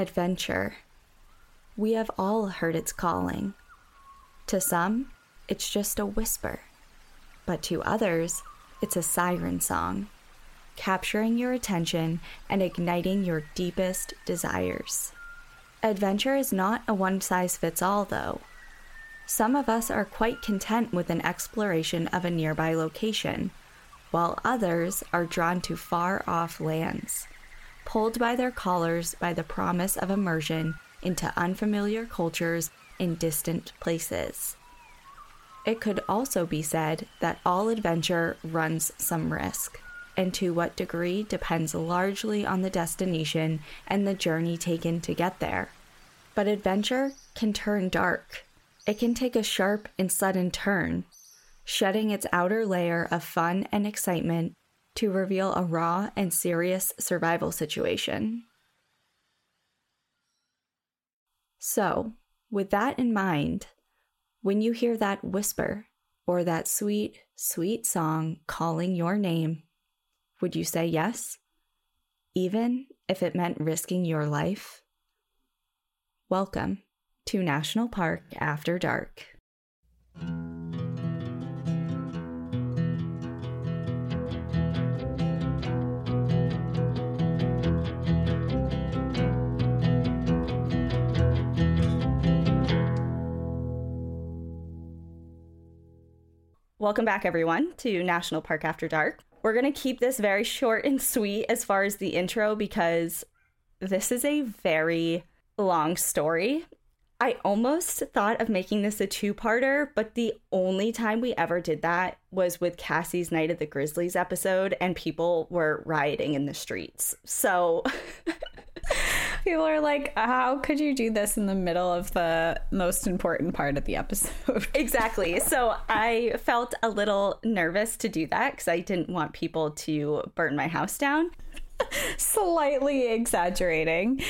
Adventure. We have all heard its calling. To some, it's just a whisper. But to others, it's a siren song, capturing your attention and igniting your deepest desires. Adventure is not a one-size-fits-all, though. Some of us are quite content with an exploration of a nearby location, while others are drawn to far-off lands, pulled by their collars by the promise of immersion into unfamiliar cultures in distant places. It could also be said that all adventure runs some risk, and to what degree depends largely on the destination and the journey taken to get there. But adventure can turn dark. It can take a sharp and sudden turn, shedding its outer layer of fun and excitement to reveal a raw and serious survival situation. So, with that in mind, when you hear that whisper or that sweet, sweet song calling your name, would you say yes, even if it meant risking your life? Welcome to National Park After Dark. Welcome back, everyone, to National Park After Dark. We're going to keep this very short and sweet as far as the intro because this is a very long story. I almost thought of making this a two-parter, but the only time we ever did that was with Cassie's Night of the Grizzlies episode, and people were rioting in the streets. So people are like, how could you do this in the middle of the most important part of the episode? Exactly. So I felt a little nervous to do that because I didn't want people to burn my house down. Slightly exaggerating.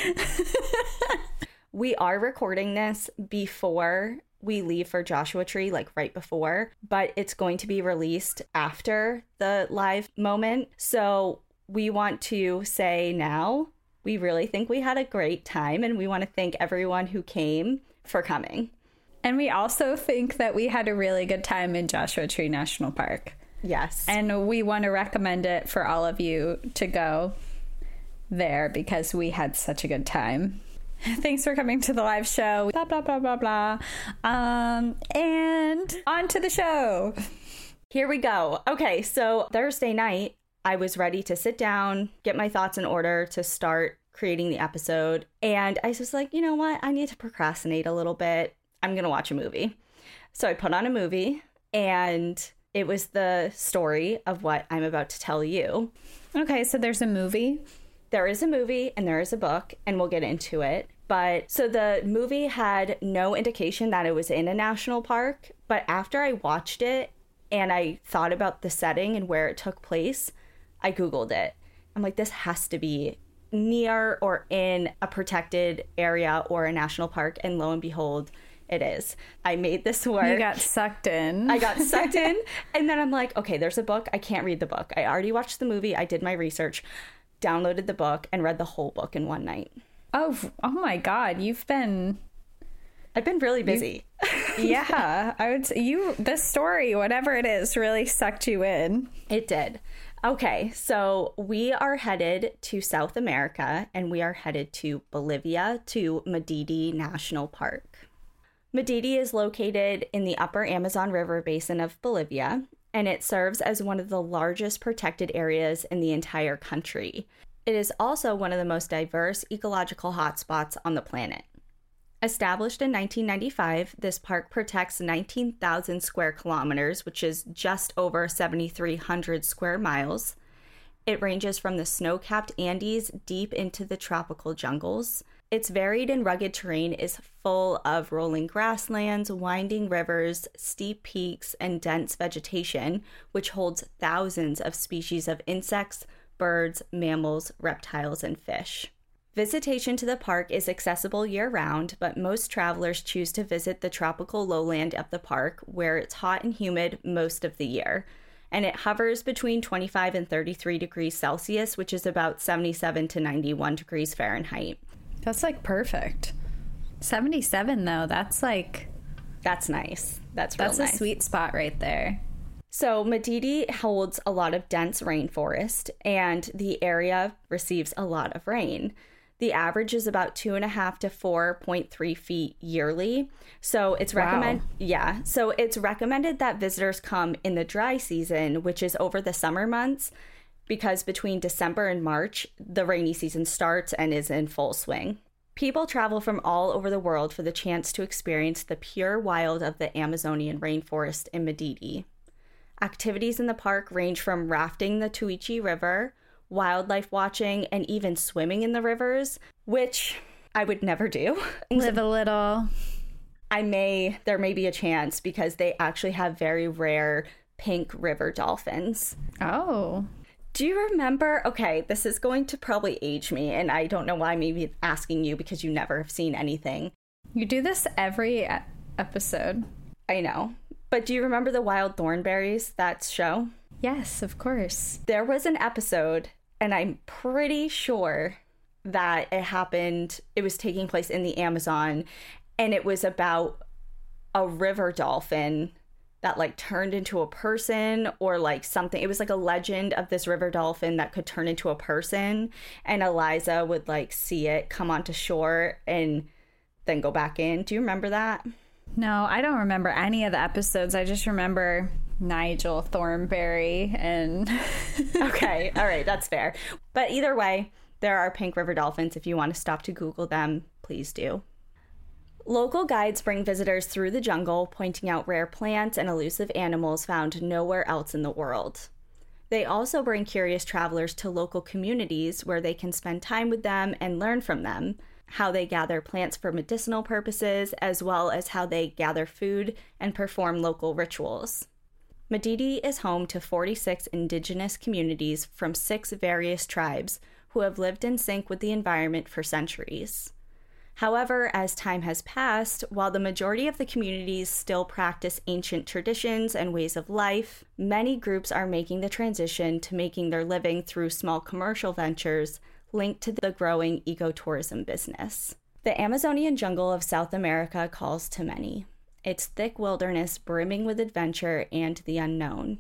We are recording this before we leave for Joshua Tree, like right before, but it's going to be released after the live moment. So we want to say now, we really think we had a great time, and we want to thank everyone who came for coming. And we also think that we had a really good time in Joshua Tree National Park. Yes. And we want to recommend it for all of you to go there because we had such a good time. Thanks for coming to the live show. Blah, blah, blah, blah, blah. And on to the show. Here we go. Okay, so Thursday night, I was ready to sit down, get my thoughts in order to start creating the episode. And I was just like, you know what? I need to procrastinate a little bit. I'm going to watch a movie. So I put on a movie, and it was the story of what I'm about to tell you. Okay, so there's a movie. There is a movie and there is a book, and we'll get into it. But so the movie had no indication that it was in a national park. But after I watched it and I thought about the setting and where it took place, I Googled it. I'm like, this has to be near or in a protected area or a national park. And lo and behold, it is. I made this work. You got sucked in. I got sucked in. And then I'm like, okay, there's a book. I can't read the book. I already watched the movie. I did my research. Downloaded the book and read the whole book in one night. Oh my God! I've been really busy. Yeah, I would say this story, whatever it is, really sucked you in. It did. Okay, so we are headed to South America, and we are headed to Bolivia to Madidi National Park. Madidi is located in the upper Amazon River basin of Bolivia, and it serves as one of the largest protected areas in the entire country. It is also one of the most diverse ecological hotspots on the planet. Established in 1995, this park protects 19,000 square kilometers, which is just over 7,300 square miles. It ranges from the snow-capped Andes deep into the tropical jungles. Its varied and rugged terrain is full of rolling grasslands, winding rivers, steep peaks, and dense vegetation, which holds thousands of species of insects, birds, mammals, reptiles, and fish. Visitation to the park is accessible year-round, but most travelers choose to visit the tropical lowland of the park, where it's hot and humid most of the year, and it hovers between 25 and 33 degrees Celsius, which is about 77 to 91 degrees Fahrenheit. That's like perfect. 77 though, that's like, that's nice. That's nice. A sweet spot right there. So Madidi holds a lot of dense rainforest, and the area receives a lot of rain. The average is about 2.5 to 4.3 feet yearly. So it's So it's recommended that visitors come in the dry season, which is over the summer months, because between December and March, the rainy season starts and is in full swing. People travel from all over the world for the chance to experience the pure wild of the Amazonian rainforest in Madidi. Activities in the park range from rafting the Tuichi River, wildlife watching, and even swimming in the rivers, which I would never do. Live a little. There may be a chance because they actually have very rare pink river dolphins. Oh. Do you remember? Okay, this is going to probably age me, and I don't know why I'm even asking you because you never have seen anything. You do this every episode. I know. But do you remember the Wild Thornberries, that show? Yes, of course. There was an episode, and I'm pretty sure that it happened. It was taking place in the Amazon, and it was about a river dolphin that like turned into a person or like something. It was like a legend of this river dolphin that could turn into a person, and Eliza would like see it come onto shore and then go back in. Do you remember that? No, I don't remember any of the episodes. I just remember Nigel Thornberry and... Okay, all right, that's fair. But either way, there are pink river dolphins. If you want to stop to Google them, please do. Local guides bring visitors through the jungle, pointing out rare plants and elusive animals found nowhere else in the world. They also bring curious travelers to local communities where they can spend time with them and learn from them how they gather plants for medicinal purposes, as well as how they gather food and perform local rituals. Madidi is home to 46 indigenous communities from 6 various tribes who have lived in sync with the environment for centuries. However, as time has passed, while the majority of the communities still practice ancient traditions and ways of life, many groups are making the transition to making their living through small commercial ventures linked to the growing ecotourism business. The Amazonian jungle of South America calls to many. Its thick wilderness brimming with adventure and the unknown.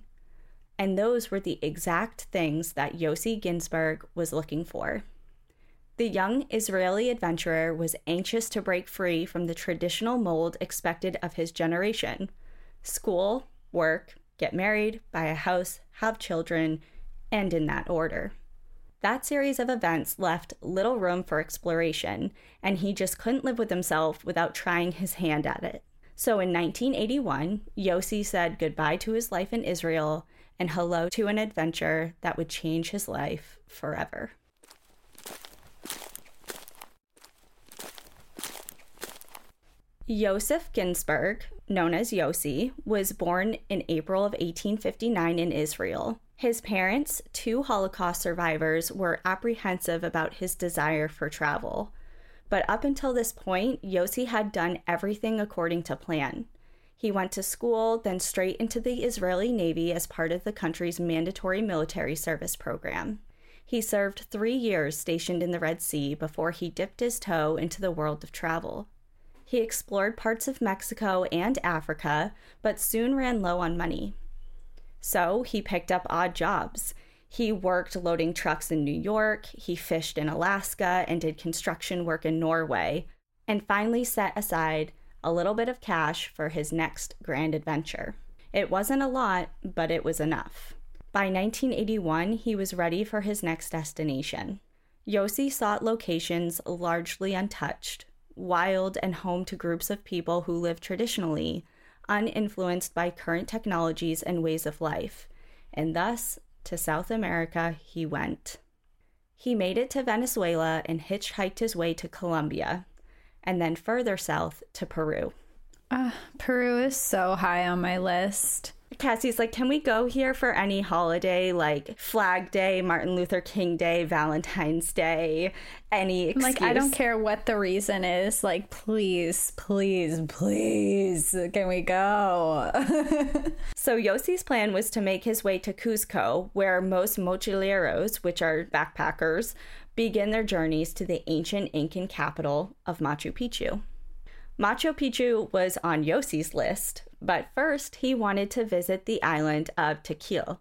And those were the exact things that Yossi Ghinsberg was looking for. The young Israeli adventurer was anxious to break free from the traditional mold expected of his generation. School, work, get married, buy a house, have children, and in that order. That series of events left little room for exploration, and he just couldn't live with himself without trying his hand at it. So in 1981, Yossi said goodbye to his life in Israel and hello to an adventure that would change his life forever. Yossi Ghinsberg, known as Yossi, was born in April of 1859 in Israel. His parents, 2 Holocaust survivors, were apprehensive about his desire for travel. But up until this point, Yossi had done everything according to plan. He went to school, then straight into the Israeli Navy as part of the country's mandatory military service program. He served 3 years stationed in the Red Sea before he dipped his toe into the world of travel. He explored parts of Mexico and Africa, but soon ran low on money. So he picked up odd jobs. He worked loading trucks in New York, he fished in Alaska, and did construction work in Norway, and finally set aside a little bit of cash for his next grand adventure. It wasn't a lot, but it was enough. By 1981, he was ready for his next destination. Yossi sought locations largely untouched, wild and home to groups of people who live traditionally, uninfluenced by current technologies and ways of life, and thus to South America he went. He made it to Venezuela and hitchhiked his way to Colombia, and then further south to Peru. Peru is so high on my list. Cassie's like, can we go here for any holiday, like Flag Day, Martin Luther King Day, Valentine's Day, any excuse? Like, I don't care what the reason is. Like, please, please, please, can we go? So Yossi's plan was to make his way to Cuzco, where most mochileros, which are backpackers, begin their journeys to the ancient Incan capital of Machu Picchu. Machu Picchu was on Yossi's list, but first he wanted to visit the island of Taquile,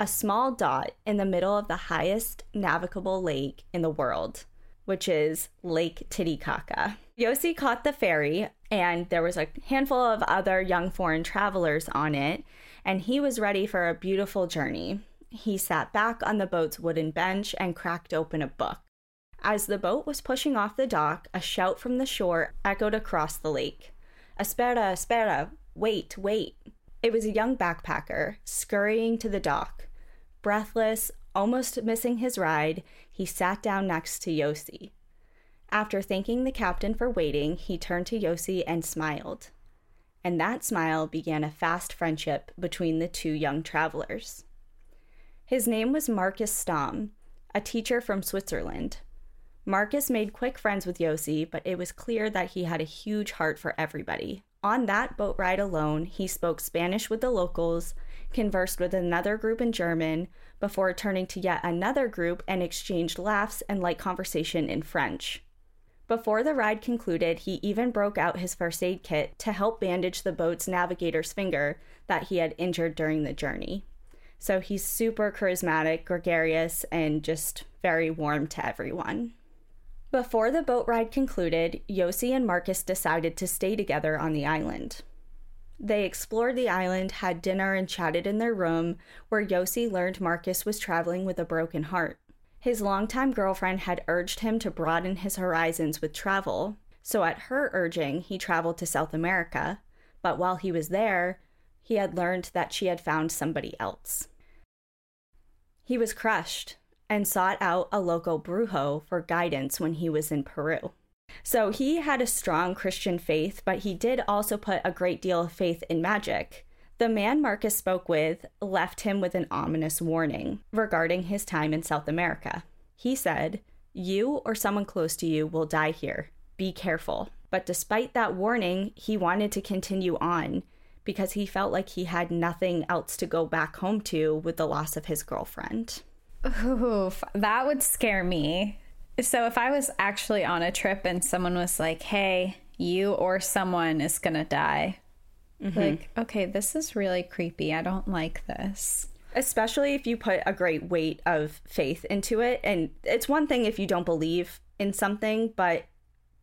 a small dot in the middle of the highest navigable lake in the world, which is Lake Titicaca. Yossi caught the ferry, and there was a handful of other young foreign travelers on it, and he was ready for a beautiful journey. He sat back on the boat's wooden bench and cracked open a book. As the boat was pushing off the dock, a shout from the shore echoed across the lake. "Espera, espera, wait, wait." It was a young backpacker scurrying to the dock. Breathless, almost missing his ride, he sat down next to Yossi. After thanking the captain for waiting, he turned to Yossi and smiled. And that smile began a fast friendship between the two young travelers. His name was Marcus Stamm, a teacher from Switzerland. Marcus made quick friends with Yossi, but it was clear that he had a huge heart for everybody. On that boat ride alone, he spoke Spanish with the locals, conversed with another group in German, before turning to yet another group and exchanged laughs and light conversation in French. Before the ride concluded, he even broke out his first aid kit to help bandage the boat's navigator's finger that he had injured during the journey. So he's super charismatic, gregarious, and just very warm to everyone. Before the boat ride concluded, Yossi and Marcus decided to stay together on the island. They explored the island, had dinner, and chatted in their room, where Yossi learned Marcus was traveling with a broken heart. His longtime girlfriend had urged him to broaden his horizons with travel, so at her urging, he traveled to South America, but while he was there, he had learned that she had found somebody else. He was crushed and sought out a local brujo for guidance when he was in Peru. So he had a strong Christian faith, but he did also put a great deal of faith in magic. The man Marcus spoke with left him with an ominous warning regarding his time in South America. He said, "You or someone close to you will die here. Be careful." But despite that warning, he wanted to continue on because he felt like he had nothing else to go back home to with the loss of his girlfriend. Oof, that would scare me. So if I was actually on a trip and someone was like, "Hey, you or someone is gonna die," like, okay, this is really creepy. I don't like this. Especially if you put a great weight of faith into it. And it's one thing if you don't believe in something, but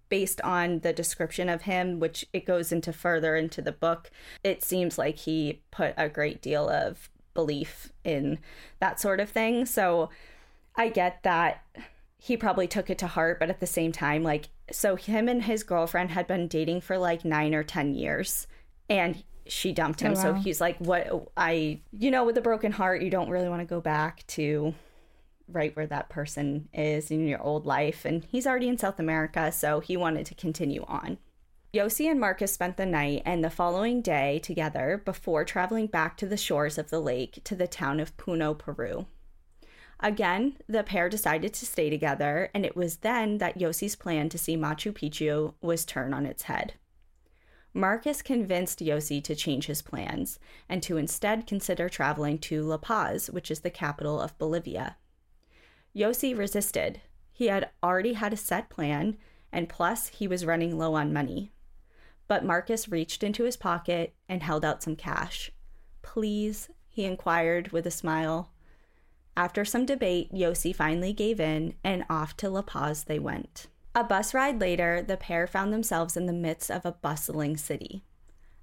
based on the description of him, which it goes into further into the book, it seems like he put a great deal of belief in that sort of thing. So I get that he probably took it to heart, but at the same time, like, so him and his girlfriend had been dating for like 9 or 10 years, and she dumped him. Oh, wow. So he's like, what, with a broken heart, you don't really want to go back to right where that person is in your old life. And he's already in South America, so he wanted to continue on. Yossi and Marcus spent the night and the following day together before traveling back to the shores of the lake to the town of Puno, Peru. Again, the pair decided to stay together, and it was then that Yossi's plan to see Machu Picchu was turned on its head. Marcus convinced Yossi to change his plans and to instead consider traveling to La Paz, which is the capital of Bolivia. Yossi resisted. He had already had a set plan, and plus he was running low on money. But Marcus reached into his pocket and held out some cash. "Please?" he inquired with a smile. After some debate, Yossi finally gave in, and off to La Paz they went. A bus ride later, the pair found themselves in the midst of a bustling city.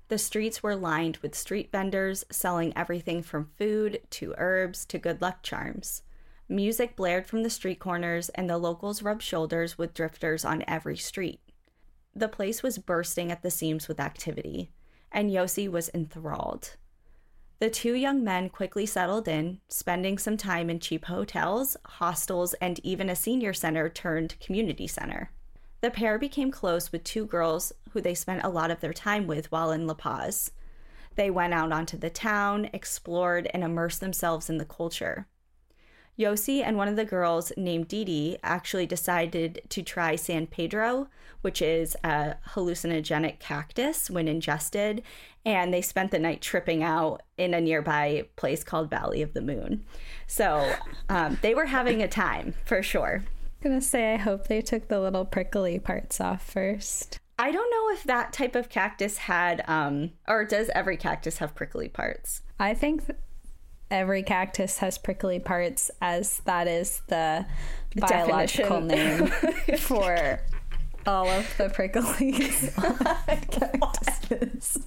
The streets were lined with street vendors selling everything from food to herbs to good luck charms. Music blared from the street corners, and the locals rubbed shoulders with drifters on every street. The place was bursting at the seams with activity, and Yossi was enthralled. The two young men quickly settled in, spending some time in cheap hotels, hostels, and even a senior center turned community center. The pair became close with two girls who they spent a lot of their time with while in La Paz. They went out onto the town, explored, and immersed themselves in the culture. Yossi and one of the girls named Didi actually decided to try San Pedro, which is a hallucinogenic cactus when ingested, and they spent the night tripping out in a nearby place called Valley of the Moon. So they were having a time for sure. gonna say I hope they took the little prickly parts off first. I don't know if that type of cactus had or does every cactus have prickly parts? I think every cactus has prickly parts, as that is the biological name for all of the pricklies on cactuses.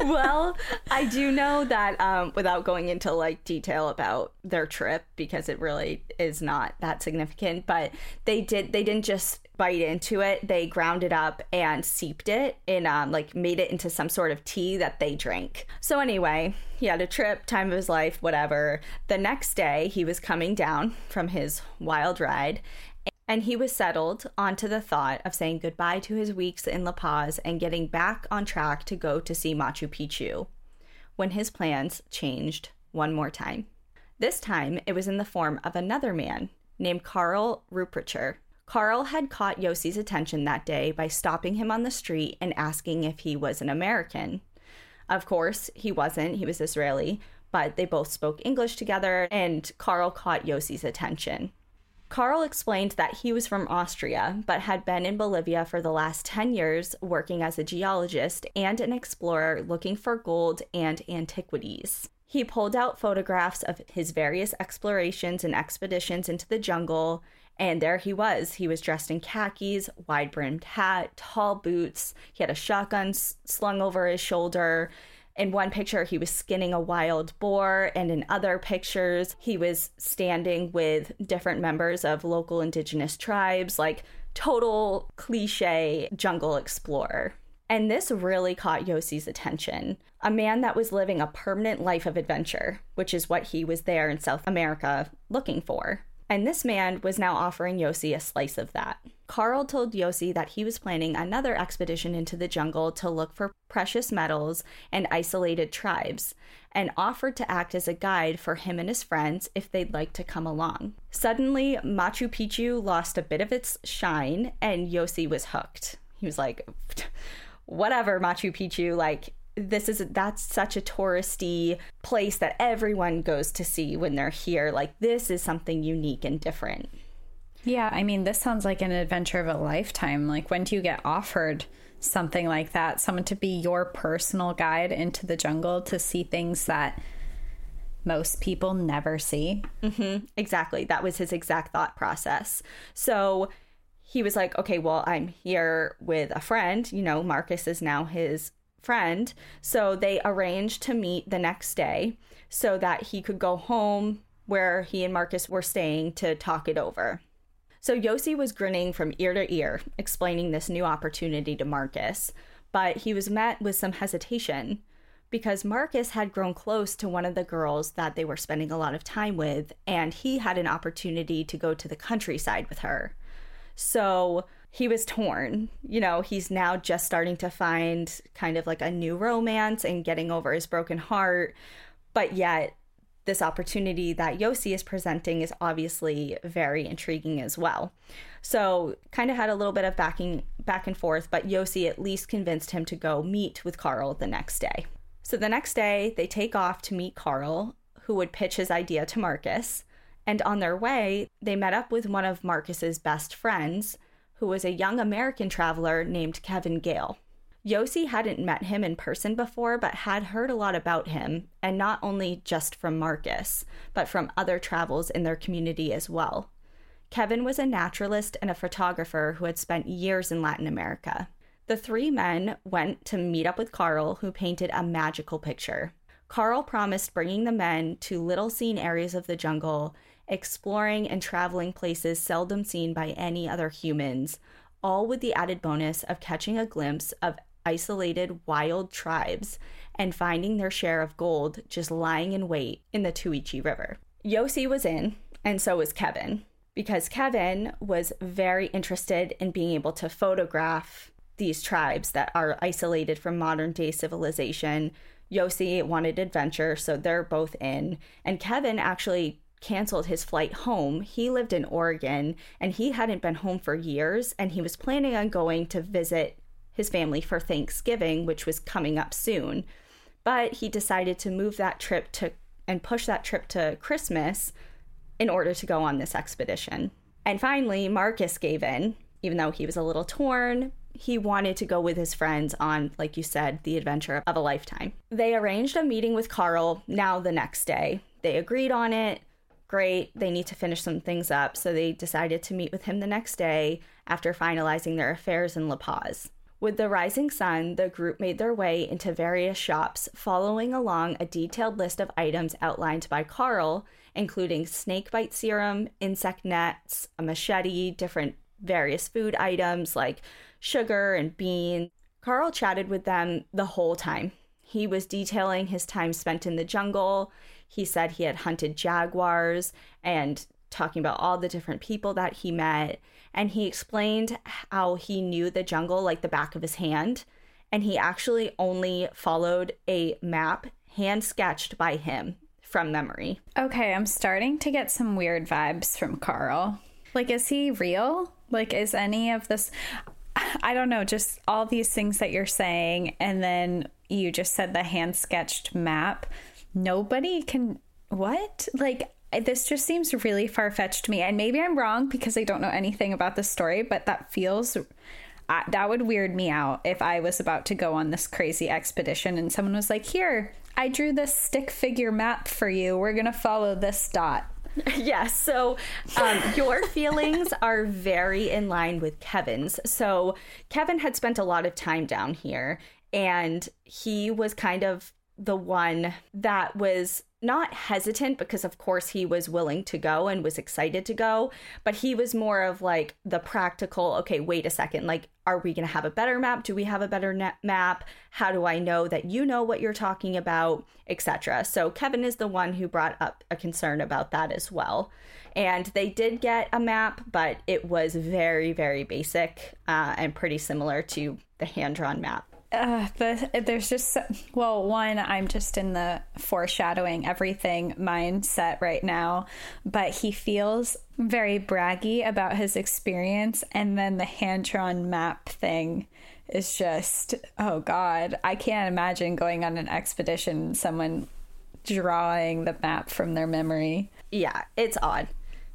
Well, I do know that without going into like detail about their trip, because it really is not that significant, but they didn't just bite into it. They ground it up and seeped it and like made it into some sort of tea that they drank. So anyway, he had a trip, time of his life, whatever. The next day he was coming down from his wild ride, and he was settled onto the thought of saying goodbye to his weeks in La Paz and getting back on track to go to see Machu Picchu, when his plans changed one more time. This time, it was in the form of another man named Karl Ruprechter. Karl had caught Yossi's attention that day by stopping him on the street and asking if he was an American. Of course, he wasn't. He was Israeli, but they both spoke English together, and Karl caught Yossi's attention. Karl explained that he was from Austria, but had been in Bolivia for the last 10 years working as a geologist and an explorer looking for gold and antiquities. He pulled out photographs of his various explorations and expeditions into the jungle, and there he was. He was dressed in khakis, wide-brimmed hat, tall boots. He had a shotgun slung over his shoulder. In one picture, he was skinning a wild boar, and in other pictures, he was standing with different members of local indigenous tribes, like total cliche jungle explorer. And this really caught Yossi's attention. A man that was living a permanent life of adventure, which is what he was there in South America looking for. And this man was now offering Yossi a slice of that. Karl told Yossi that he was planning another expedition into the jungle to look for precious metals and isolated tribes, and offered to act as a guide for him and his friends if they'd like to come along. Suddenly, Machu Picchu lost a bit of its shine, and Yossi was hooked. He was like, whatever, Machu Picchu, like, that's such a touristy place that everyone goes to see when they're here. Like, this is something unique and different. Yeah, I mean, this sounds like an adventure of a lifetime. Like, when do you get offered something like that? Someone to be your personal guide into the jungle to see things that most people never see. Mm-hmm. Exactly. That was his exact thought process. So he was like, okay, well, I'm here with a friend. You know, Marcus is now his friend. So they arranged to meet the next day so that he could go home where he and Marcus were staying to talk it over. So Yossi was grinning from ear to ear, explaining this new opportunity to Marcus, but he was met with some hesitation because Marcus had grown close to one of the girls that they were spending a lot of time with, and he had an opportunity to go to the countryside with her. So he was torn. You know, he's now just starting to find kind of like a new romance and getting over his broken heart. But yet this opportunity that Yossi is presenting is obviously very intriguing as well. So kind of had a little bit of back and forth, but Yossi at least convinced him to go meet with Karl the next day. So the next day they take off to meet Karl, who would pitch his idea to Marcus. And on their way, they met up with one of Marcus's best friends, who was a young American traveler named Kevin Gale. Yossi hadn't met him in person before, but had heard a lot about him, and not only just from Marcus, but from other travels in their community as well. Kevin was a naturalist and a photographer who had spent years in Latin America. The three men went to meet up with Karl, who painted a magical picture. Karl promised bringing the men to little seen areas of the jungle, exploring and traveling places seldom seen by any other humans, all with the added bonus of catching a glimpse of isolated wild tribes and finding their share of gold just lying in wait in the Tuichi River. Yossi was in, and so was Kevin, because Kevin was very interested in being able to photograph these tribes that are isolated from modern-day civilization. Yossi wanted adventure, so they're both in, and Kevin actually canceled his flight home. He lived in Oregon, and he hadn't been home for years, and he was planning on going to visit his family for Thanksgiving, which was coming up soon. But he decided to move that trip to and push that trip to Christmas in order to go on this expedition. And finally, Marcus gave in, even though he was a little torn. He wanted to go with his friends on, like you said, the adventure of a lifetime. They arranged a meeting with Karl now the next day. They agreed on it. Great, they need to finish some things up, so they decided to meet with him the next day after finalizing their affairs in La Paz. With the rising sun, the group made their way into various shops, following along a detailed list of items outlined by Karl, including snakebite serum, insect nets, a machete, various food items like sugar and beans. Karl chatted with them the whole time. He was detailing his time spent in the jungle. He said he had hunted jaguars and talking about all the different people that he met. And he explained how he knew the jungle like the back of his hand. And he actually only followed a map hand sketched by him from memory. Okay, I'm starting to get some weird vibes from Karl. Like, is he real? Like, is any of this... I don't know, just all these things that you're saying, and then you just said the hand-sketched map. Nobody can... What? Like, this just seems really far-fetched to me. And maybe I'm wrong because I don't know anything about this story, but that feels... that would weird me out if I was about to go on this crazy expedition and someone was like, here, I drew this stick figure map for you. We're going to follow this dot. Yeah, so your feelings are very in line with Kevin's. So Kevin had spent a lot of time down here, and he was kind of the one that was not hesitant because, of course, he was willing to go and was excited to go. But he was more of like the practical, okay, wait a second, like, are we going to have a better map? Do we have a better map? How do I know that you know what you're talking about, etc.? So Kevin is the one who brought up a concern about that as well. And they did get a map, but it was very, very basic and pretty similar to the hand-drawn map. There's just, well, one, I'm just in the foreshadowing everything mindset right now, but he feels very braggy about his experience. And then the hand-drawn map thing is just, oh God, I can't imagine going on an expedition, someone drawing the map from their memory. Yeah, it's odd.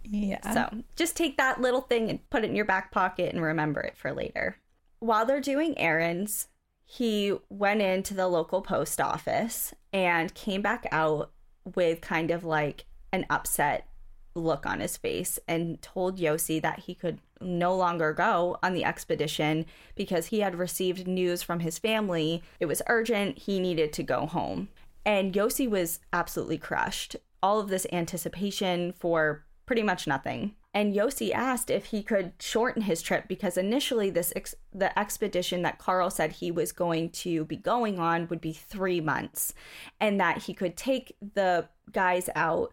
Yeah. So just take that little thing and put it in your back pocket and remember it for later. While they're doing errands, he went into the local post office and came back out with kind of like an upset look on his face and told Yossi that he could no longer go on the expedition because he had received news from his family. It was urgent. He needed to go home. And Yossi was absolutely crushed. All of this anticipation for pretty much nothing. And Yossi asked if he could shorten his trip because initially this the expedition that Karl said he was going to be going on would be 3 months, and that he could take the guys out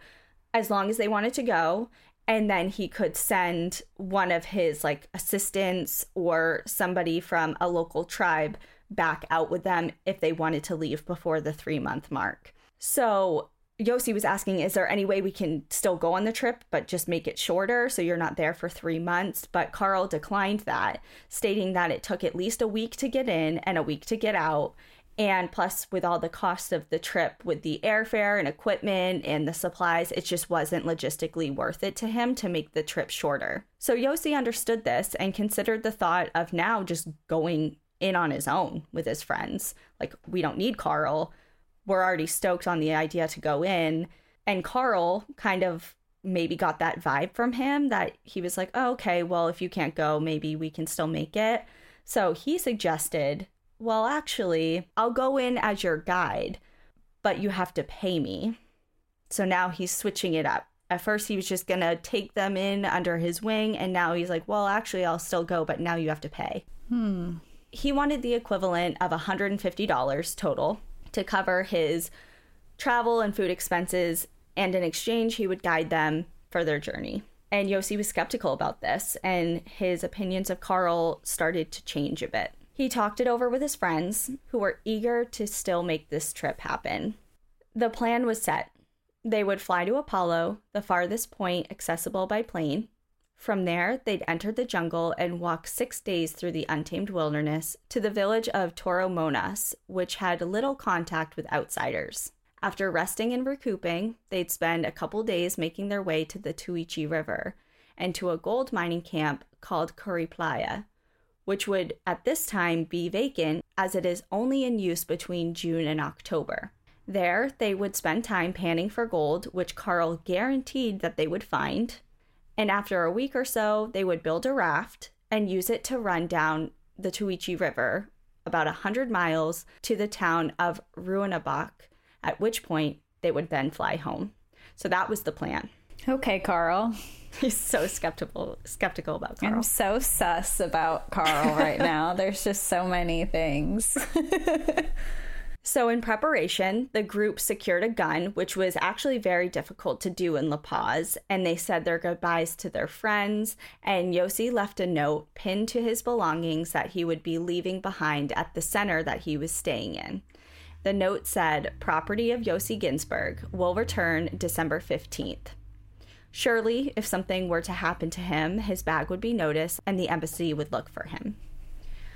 as long as they wanted to go, and then he could send one of his like assistants or somebody from a local tribe back out with them if they wanted to leave before the 3-month mark. So Yossi was asking, is there any way we can still go on the trip, but just make it shorter so you're not there for 3 months? But Karl declined that, stating that it took at least a week to get in and a week to get out. And plus, with all the cost of the trip, with the airfare and equipment and the supplies, it just wasn't logistically worth it to him to make the trip shorter. So Yossi understood this and considered the thought of now just going in on his own with his friends. Like, we don't need Karl. We're already stoked on the idea to go in. And Karl kind of maybe got that vibe from him that he was like, oh, okay, well, if you can't go, maybe we can still make it. So he suggested, well, actually, I'll go in as your guide, but you have to pay me. So now he's switching it up. At first, he was just going to take them in under his wing. And now he's like, well, actually, I'll still go, but now you have to pay. He wanted the equivalent of $150 total to cover his travel and food expenses, and in exchange, he would guide them for their journey. And Yossi was skeptical about this, and his opinions of Karl started to change a bit. He talked it over with his friends, who were eager to still make this trip happen. The plan was set. They would fly to Apollo, the farthest point accessible by plane. From there, they'd enter the jungle and walk 6 days through the untamed wilderness to the village of Toromonas, which had little contact with outsiders. After resting and recouping, they'd spend a couple days making their way to the Tuichi River, and to a gold mining camp called Curiplaya, which would at this time be vacant as it is only in use between June and October. There, they would spend time panning for gold, which Karl guaranteed that they would find, and after a week or so, they would build a raft and use it to run down the Tuichi River about 100 miles to the town of Rurrenabaque, at which point they would then fly home. So that was the plan. Okay, Karl. He's so skeptical about Karl. I'm so sus about Karl right now. There's just so many things. So in preparation, the group secured a gun, which was actually very difficult to do in La Paz, and they said their goodbyes to their friends, and Yossi left a note pinned to his belongings that he would be leaving behind at the center that he was staying in. The note said, "Property of Yossi Ghinsberg will return December 15th. Surely, if something were to happen to him, his bag would be noticed and the embassy would look for him."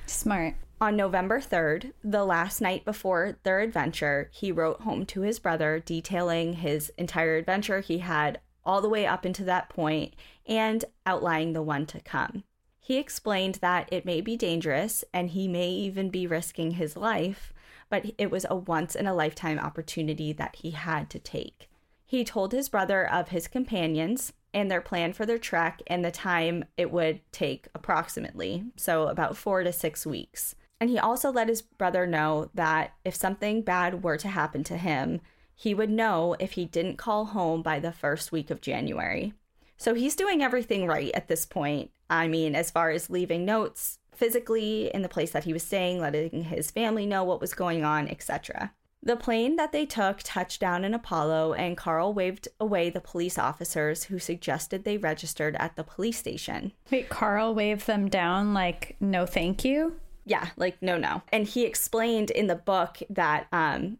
Smart. On November 3rd, the last night before their adventure, he wrote home to his brother detailing his entire adventure he had all the way up into that point and outlining the one to come. He explained that it may be dangerous and he may even be risking his life, but it was a once-in-a-lifetime opportunity that he had to take. He told his brother of his companions and their plan for their trek and the time it would take approximately, so about 4 to 6 weeks. And he also let his brother know that if something bad were to happen to him, he would know if he didn't call home by the first week of January. So he's doing everything right at this point. I mean, as far as leaving notes physically in the place that he was staying, letting his family know what was going on, etc. The plane that they took touched down in Apollo, and Karl waved away the police officers who suggested they registered at the police station. Wait, Karl waved them down like, no thank you? Yeah, like, no. And he explained in the book that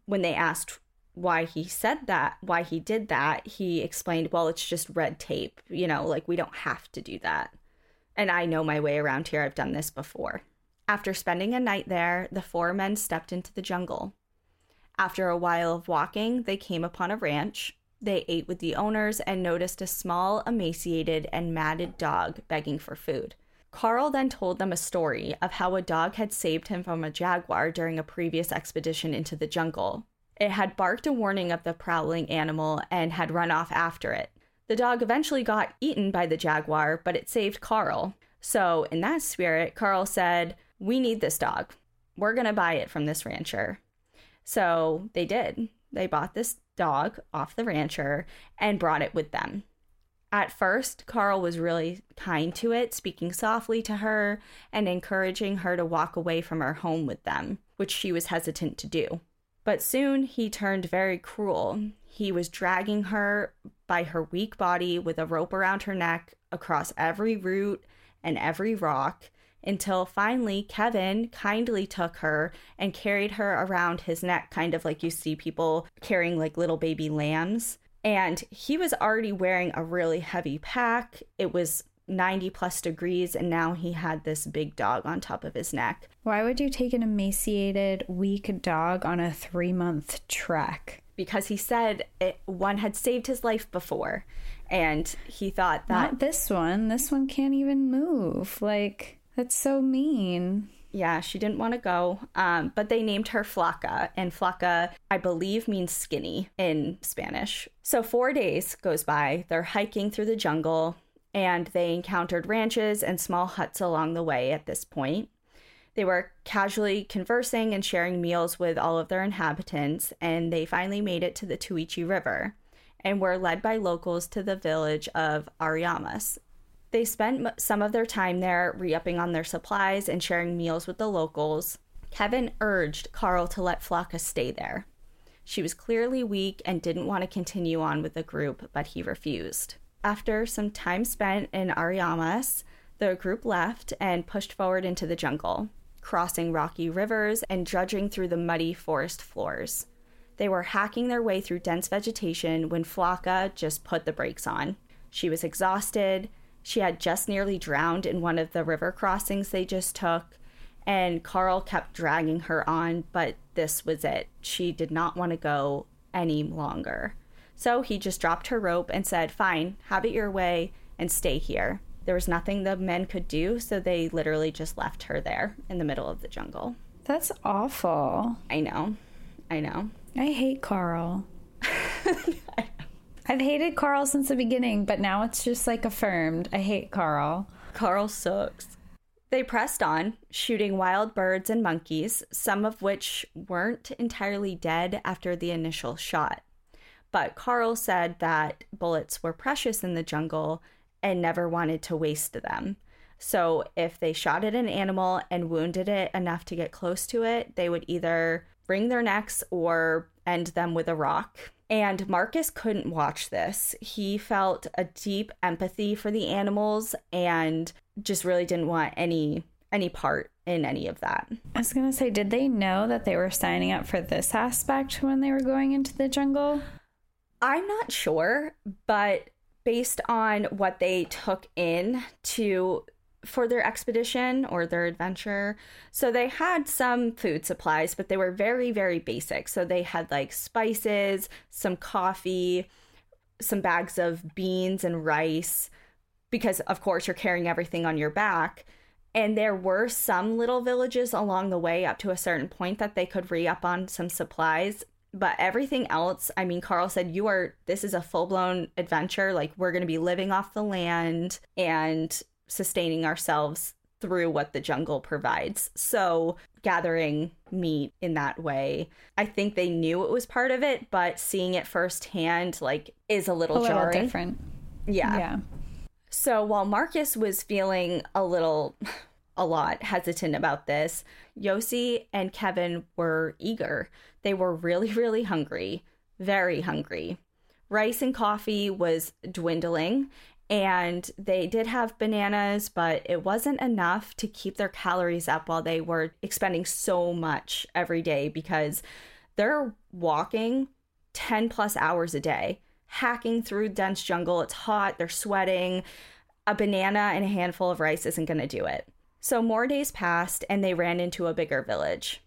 when they asked why he said that, why he did that, he explained, well, it's just red tape, you know, like, we don't have to do that. And I know my way around here. I've done this before. After spending a night there, the four men stepped into the jungle. After a while of walking, they came upon a ranch. They ate with the owners and noticed a small, emaciated, and matted dog begging for food. Karl then told them a story of how a dog had saved him from a jaguar during a previous expedition into the jungle. It had barked a warning of the prowling animal and had run off after it. The dog eventually got eaten by the jaguar, but it saved Karl. So in that spirit, Karl said, "We need this dog. We're going to buy it from this rancher." So they did. They bought this dog off the rancher and brought it with them. At first, Karl was really kind to it, speaking softly to her and encouraging her to walk away from her home with them, which she was hesitant to do. But soon he turned very cruel. He was dragging her by her weak body with a rope around her neck across every root and every rock until finally Kevin kindly took her and carried her around his neck, kind of like you see people carrying like little baby lambs. And he was already wearing a really heavy pack. It was 90 plus degrees and now he had this big dog on top of his neck. Why would you take an emaciated, weak dog on a 3-month trek? Because he said one had saved his life before, and he thought that... Not this one. This one can't even move. Like, that's so mean. Yeah, she didn't want to go, but they named her Flaca, and Flaca, I believe, means skinny in Spanish. So 4 days goes by. They're hiking through the jungle, and they encountered ranches and small huts along the way at this point. They were casually conversing and sharing meals with all of their inhabitants, and they finally made it to the Tuichi River and were led by locals to the village of Ariamas. They spent some of their time there re-upping on their supplies and sharing meals with the locals. Kevin urged Karl to let Flaca stay there. She was clearly weak and didn't want to continue on with the group, but he refused. After some time spent in Ariamas, the group left and pushed forward into the jungle, crossing rocky rivers and drudging through the muddy forest floors. They were hacking their way through dense vegetation when Flaca just put the brakes on. She was exhausted. She had just nearly drowned in one of the river crossings they just took, and Karl kept dragging her on, but this was it. She did not want to go any longer. So he just dropped her rope and said, "Fine, have it your way. and stay here. There was nothing the men could do, so they literally just left her there in the middle of the jungle. That's awful. I know. I hate Karl. I've hated Karl since the beginning, but now it's just like affirmed. I hate Karl. Karl sucks. They pressed on, shooting wild birds and monkeys, some of which weren't entirely dead after the initial shot. But Karl said that bullets were precious in the jungle and never wanted to waste them. So if they shot at an animal and wounded it enough to get close to it, they would either wring their necks or end them with a rock. And Marcus couldn't watch this. He felt a deep empathy for the animals and just really didn't want any part in any of that. I was going to say, did they know that they were signing up for this aspect when they were going into the jungle? I'm not sure, but based on what they took in for their expedition or their adventure. So they had some food supplies, but they were very, very basic. So they had like spices, some coffee, some bags of beans and rice, because of course you're carrying everything on your back. And there were some little villages along the way up to a certain point that they could re-up on some supplies. But everything else, I mean, Karl said, this is a full-blown adventure. Like, we're going to be living off the land and sustaining ourselves through what the jungle provides. So gathering meat in that way, I think they knew it was part of it, but seeing it firsthand, like, is a little jarring. A little different. Yeah. So while Marcus was feeling a lot hesitant about this, Yossi and Kevin were eager. They were really, really hungry, very hungry. Rice and coffee was dwindling, and they did have bananas, but it wasn't enough to keep their calories up while they were expending so much every day, because they're walking 10 plus hours a day, hacking through dense jungle. It's hot, they're sweating. A banana and a handful of rice isn't going to do it. So more days passed, and they ran into a bigger village.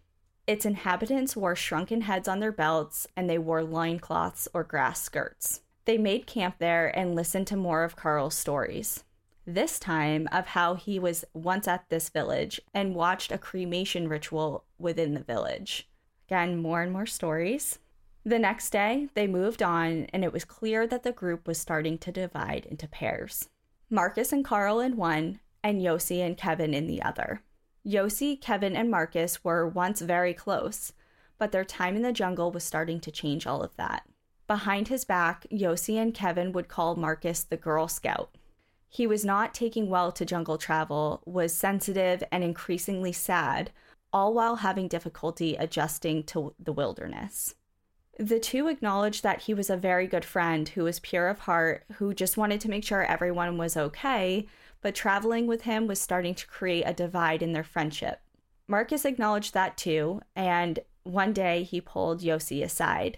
Its inhabitants wore shrunken heads on their belts, and they wore loincloths or grass skirts. They made camp there and listened to more of Karl's stories, this time of how he was once at this village and watched a cremation ritual within the village. Again, more and more stories. The next day, they moved on, and it was clear that the group was starting to divide into pairs. Marcus and Karl in one, and Yossi and Kevin in the other. Yossi, Kevin, and Marcus were once very close, but their time in the jungle was starting to change all of that. Behind his back, Yossi and Kevin would call Marcus the Girl Scout. He was not taking well to jungle travel, was sensitive and increasingly sad, all while having difficulty adjusting to the wilderness. The two acknowledged that he was a very good friend who was pure of heart, who just wanted to make sure everyone was okay, but traveling with him was starting to create a divide in their friendship. Marcus acknowledged that too, and one day he pulled Yossi aside.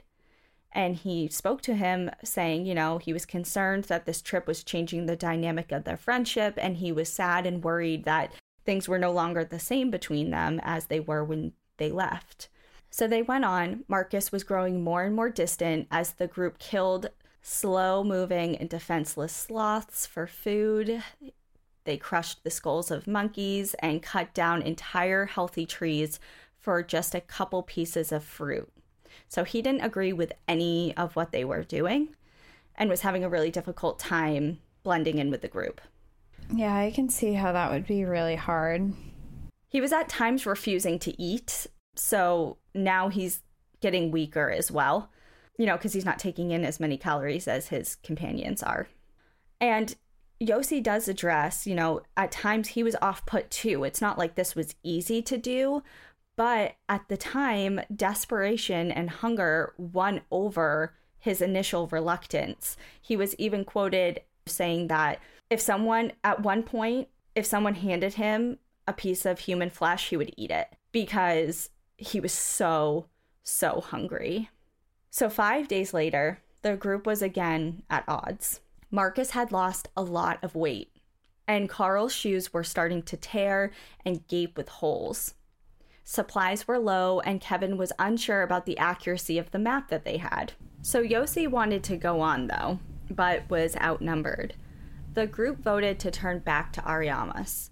And he spoke to him saying, he was concerned that this trip was changing the dynamic of their friendship, and he was sad and worried that things were no longer the same between them as they were when they left. So they went on. Marcus was growing more and more distant as the group killed slow-moving and defenseless sloths for food. They crushed the skulls of monkeys and cut down entire healthy trees for just a couple pieces of fruit. So he didn't agree with any of what they were doing and was having a really difficult time blending in with the group. Yeah, I can see how that would be really hard. He was at times refusing to eat, so now he's getting weaker as well, because he's not taking in as many calories as his companions are. And Yossi does address, at times he was off-put too. It's not like this was easy to do. But at the time, desperation and hunger won over his initial reluctance. He was even quoted saying that if someone handed him a piece of human flesh, he would eat it because he was so, so hungry. So 5 days later, the group was again at odds. Marcus had lost a lot of weight, and Karl's shoes were starting to tear and gape with holes. Supplies were low, and Kevin was unsure about the accuracy of the map that they had. So Yossi wanted to go on, though, but was outnumbered. the group voted to turn back to Ariamas.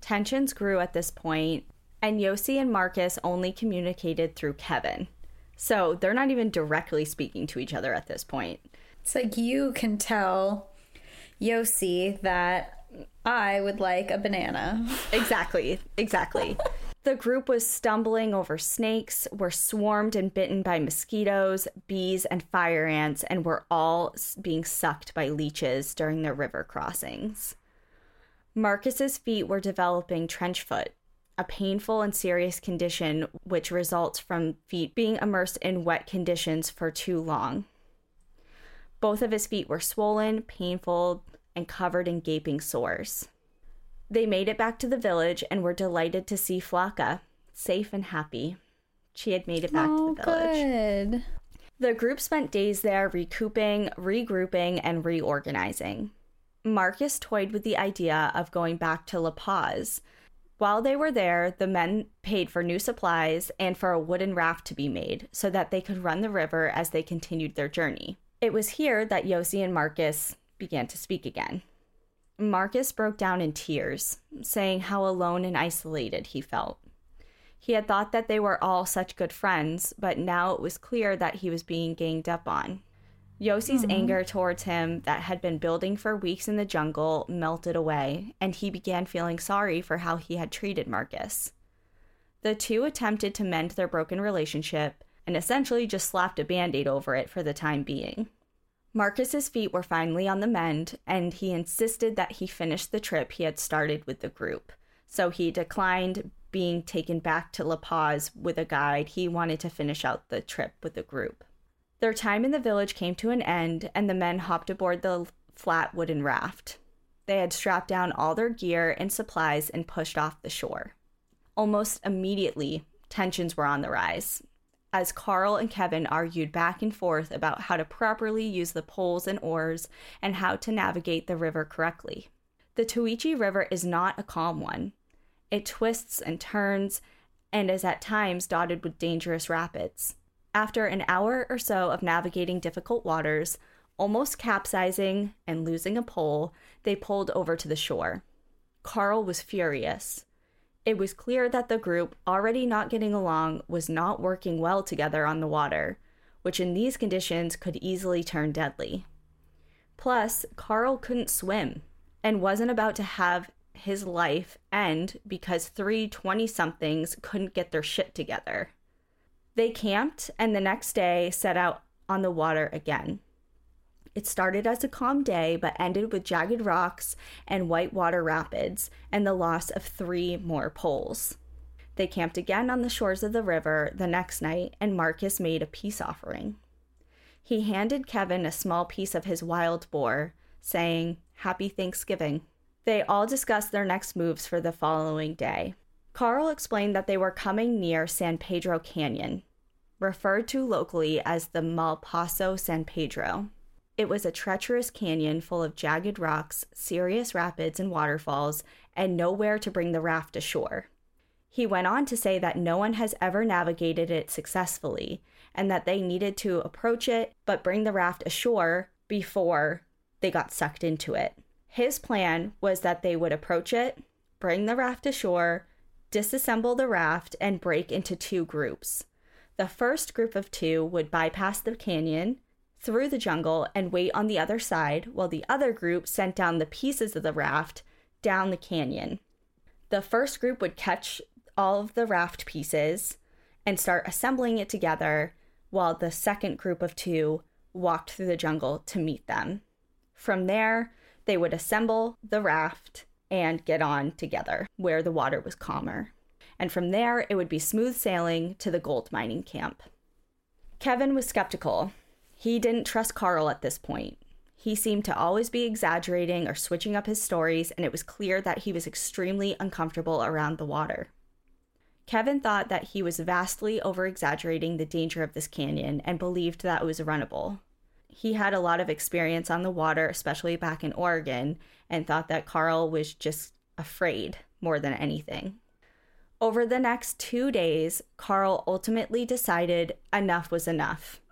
Tensions grew at this point, and Yossi and Marcus only communicated through Kevin. So they're not even directly speaking to each other at this point. It's like, you can tell Yossi that I would like a banana. Exactly. The group was stumbling over snakes, were swarmed and bitten by mosquitoes, bees, and fire ants, and were all being sucked by leeches during their river crossings. Marcus's feet were developing trench foot, a painful and serious condition which results from feet being immersed in wet conditions for too long. Both of his feet were swollen, painful, and covered in gaping sores. They made it back to the village and were delighted to see Flaca, safe and happy. She had made it back to the village. Good. The group spent days there recouping, regrouping, and reorganizing. Marcus toyed with the idea of going back to La Paz. While they were there, the men paid for new supplies and for a wooden raft to be made so that they could run the river as they continued their journey. It was here that Yossi and Marcus began to speak again. Marcus broke down in tears, saying how alone and isolated he felt. He had thought that they were all such good friends, but now it was clear that he was being ganged up on. Yossi's anger towards him that had been building for weeks in the jungle melted away, and he began feeling sorry for how he had treated Marcus. The two attempted to mend their broken relationship and essentially just slapped a Band-Aid over it for the time being. Marcus's feet were finally on the mend, and he insisted that he finish the trip he had started with the group. So he declined being taken back to La Paz with a guide. He wanted to finish out the trip with the group. Their time in the village came to an end, and the men hopped aboard the flat wooden raft. They had strapped down all their gear and supplies and pushed off the shore. Almost immediately, tensions were on the rise, as Karl and Kevin argued back and forth about how to properly use the poles and oars and how to navigate the river correctly. The Tuichi River is not a calm one. It twists and turns and is at times dotted with dangerous rapids. After an hour or so of navigating difficult waters, almost capsizing and losing a pole, they pulled over to the shore. Karl was furious. It was clear that the group, already not getting along, was not working well together on the water, which in these conditions could easily turn deadly. Plus, Karl couldn't swim and wasn't about to have his life end because 3 20-somethings couldn't get their shit together. They camped and the next day set out on the water again. It started as a calm day, but ended with jagged rocks and whitewater rapids and the loss of 3 more poles. They camped again on the shores of the river the next night, and Marcus made a peace offering. He handed Kevin a small piece of his wild boar, saying, "Happy Thanksgiving." They all discussed their next moves for the following day. Karl explained that they were coming near San Pedro Canyon, referred to locally as the Malpaso San Pedro. It was a treacherous canyon full of jagged rocks, serious rapids and waterfalls, and nowhere to bring the raft ashore. He went on to say that no one has ever navigated it successfully, and that they needed to approach it but bring the raft ashore before they got sucked into it. His plan was that they would approach it, bring the raft ashore, disassemble the raft, and break into 2 groups. The first group of 2 would bypass the canyon, through the jungle, and wait on the other side, while the other group sent down the pieces of the raft down the canyon. The first group would catch all of the raft pieces and start assembling it together, while the second group of 2 walked through the jungle to meet them. From there, they would assemble the raft and get on together, where the water was calmer. And from there, it would be smooth sailing to the gold mining camp. Kevin was skeptical. He didn't trust Karl at this point. He seemed to always be exaggerating or switching up his stories, and it was clear that he was extremely uncomfortable around the water. Kevin thought that he was vastly over-exaggerating the danger of this canyon and believed that it was runnable. He had a lot of experience on the water, especially back in Oregon, and thought that Karl was just afraid more than anything. Over the next 2 days, Karl ultimately decided enough was enough.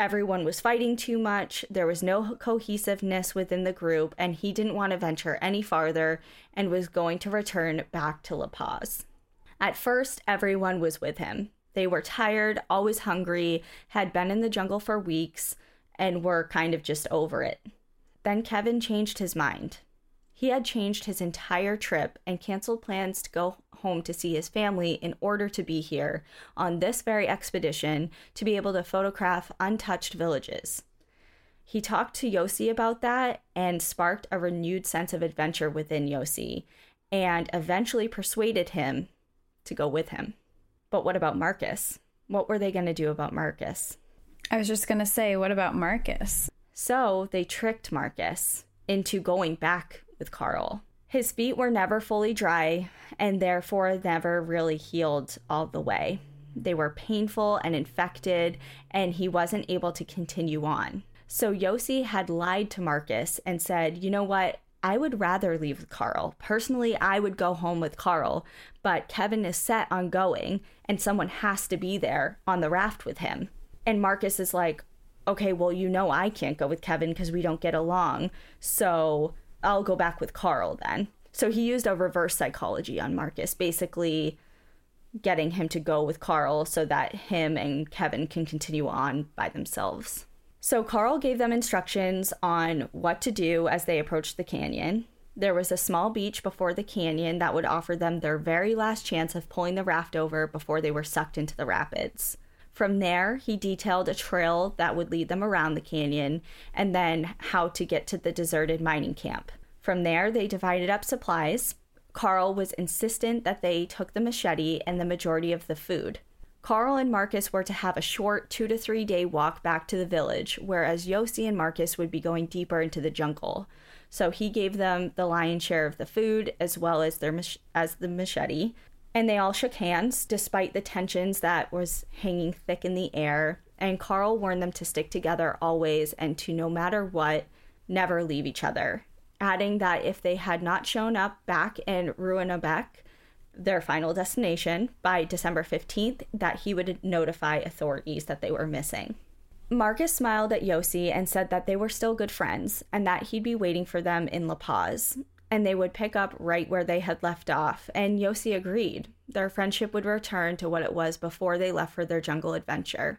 Everyone was fighting too much, there was no cohesiveness within the group, and he didn't want to venture any farther and was going to return back to La Paz. At first, everyone was with him. They were tired, always hungry, had been in the jungle for weeks, and were kind of just over it. Then Kevin changed his mind. He had changed his entire trip and canceled plans to go home to see his family in order to be here on this very expedition to be able to photograph untouched villages. He talked to Yossi about that and sparked a renewed sense of adventure within Yossi and eventually persuaded him to go with him. But what about Marcus? What were they going to do about Marcus? I was just going to say, what about Marcus? So they tricked Marcus into going back with Karl. His feet were never fully dry and therefore never really healed all the way. They were painful and infected, and he wasn't able to continue on. So Yossi had lied to Marcus and said, you know what, I would rather leave with Karl. Personally, I would go home with Karl, but Kevin is set on going and someone has to be there on the raft with him. And Marcus is like, okay, well, you know I can't go with Kevin because we don't get along, so I'll go back with Karl then. So he used a reverse psychology on Marcus, basically getting him to go with Karl so that him and Kevin can continue on by themselves. So Karl gave them instructions on what to do as they approached the canyon. There was a small beach before the canyon that would offer them their very last chance of pulling the raft over before they were sucked into the rapids. From there, he detailed a trail that would lead them around the canyon and then how to get to the deserted mining camp. From there, they divided up supplies. Karl was insistent that they took the machete and the majority of the food. Karl and Marcus were to have a short 2 to 3 day walk back to the village, whereas Yossi and Marcus would be going deeper into the jungle. So he gave them the lion's share of the food as well as the machete. And they all shook hands, despite the tensions that was hanging thick in the air. And Karl warned them to stick together always and to, no matter what, never leave each other, adding that if they had not shown up back in Rurrenabaque, their final destination, by December 15th, that he would notify authorities that they were missing. Marcus smiled at Yossi and said that they were still good friends and that he'd be waiting for them in La Paz, and they would pick up right where they had left off, and Yossi agreed. Their friendship would return to what it was before they left for their jungle adventure.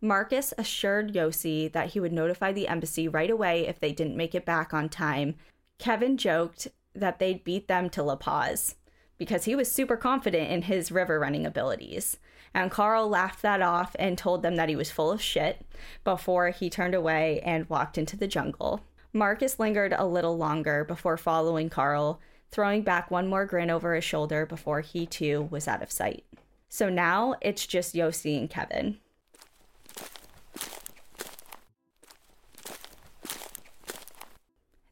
Marcus assured Yossi that he would notify the embassy right away if they didn't make it back on time. Kevin joked that they'd beat them to La Paz, because he was super confident in his river-running abilities. And Karl laughed that off and told them that he was full of shit before he turned away and walked into the jungle. Marcus lingered a little longer before following Karl, throwing back one more grin over his shoulder before he too was out of sight. So now it's just Yossi and Kevin.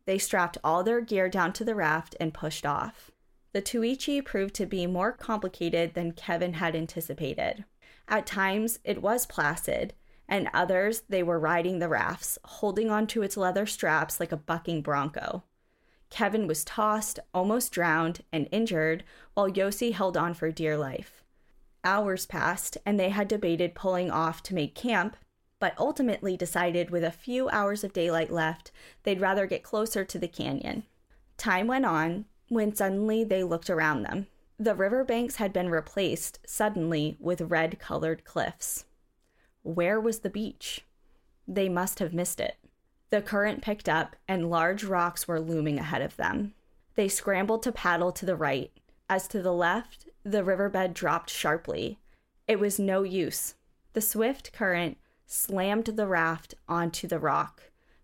They strapped all their gear down to the raft and pushed off. The Tuichi proved to be more complicated than Kevin had anticipated. At times, it was placid, and others, they were riding the rafts, holding onto its leather straps like a bucking bronco. Kevin was tossed, almost drowned, and injured, while Yossi held on for dear life. Hours passed, and they had debated pulling off to make camp, but ultimately decided with a few hours of daylight left, they'd rather get closer to the canyon. Time went on, when suddenly they looked around them. The riverbanks had been replaced, suddenly, with red-colored cliffs. Where was the beach? They must have missed it. The current picked up, and large rocks were looming ahead of them. They scrambled to paddle to the right. As to the left, the riverbed dropped sharply. It was no use. The swift current slammed the raft onto the rock,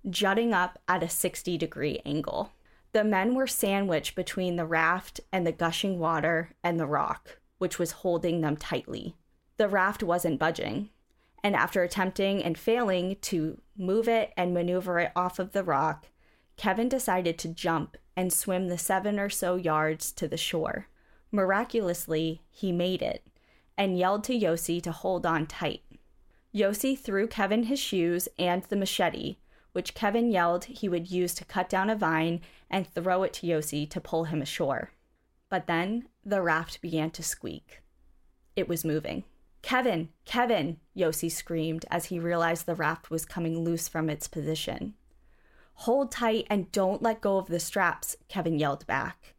jutting up at a 60-degree angle. The men were sandwiched between the raft and the gushing water and the rock, which was holding them tightly. The raft wasn't budging, and after attempting and failing to move it and maneuver it off of the rock, Kevin decided to jump and swim the 7 or so yards to the shore. Miraculously, he made it, and yelled to Yossi to hold on tight. Yossi threw Kevin his shoes and the machete, which Kevin yelled he would use to cut down a vine and throw it to Yossi to pull him ashore. But then, the raft began to squeak. It was moving. "Kevin, Kevin," Yossi screamed as he realized the raft was coming loose from its position. "Hold tight and don't let go of the straps," Kevin yelled back.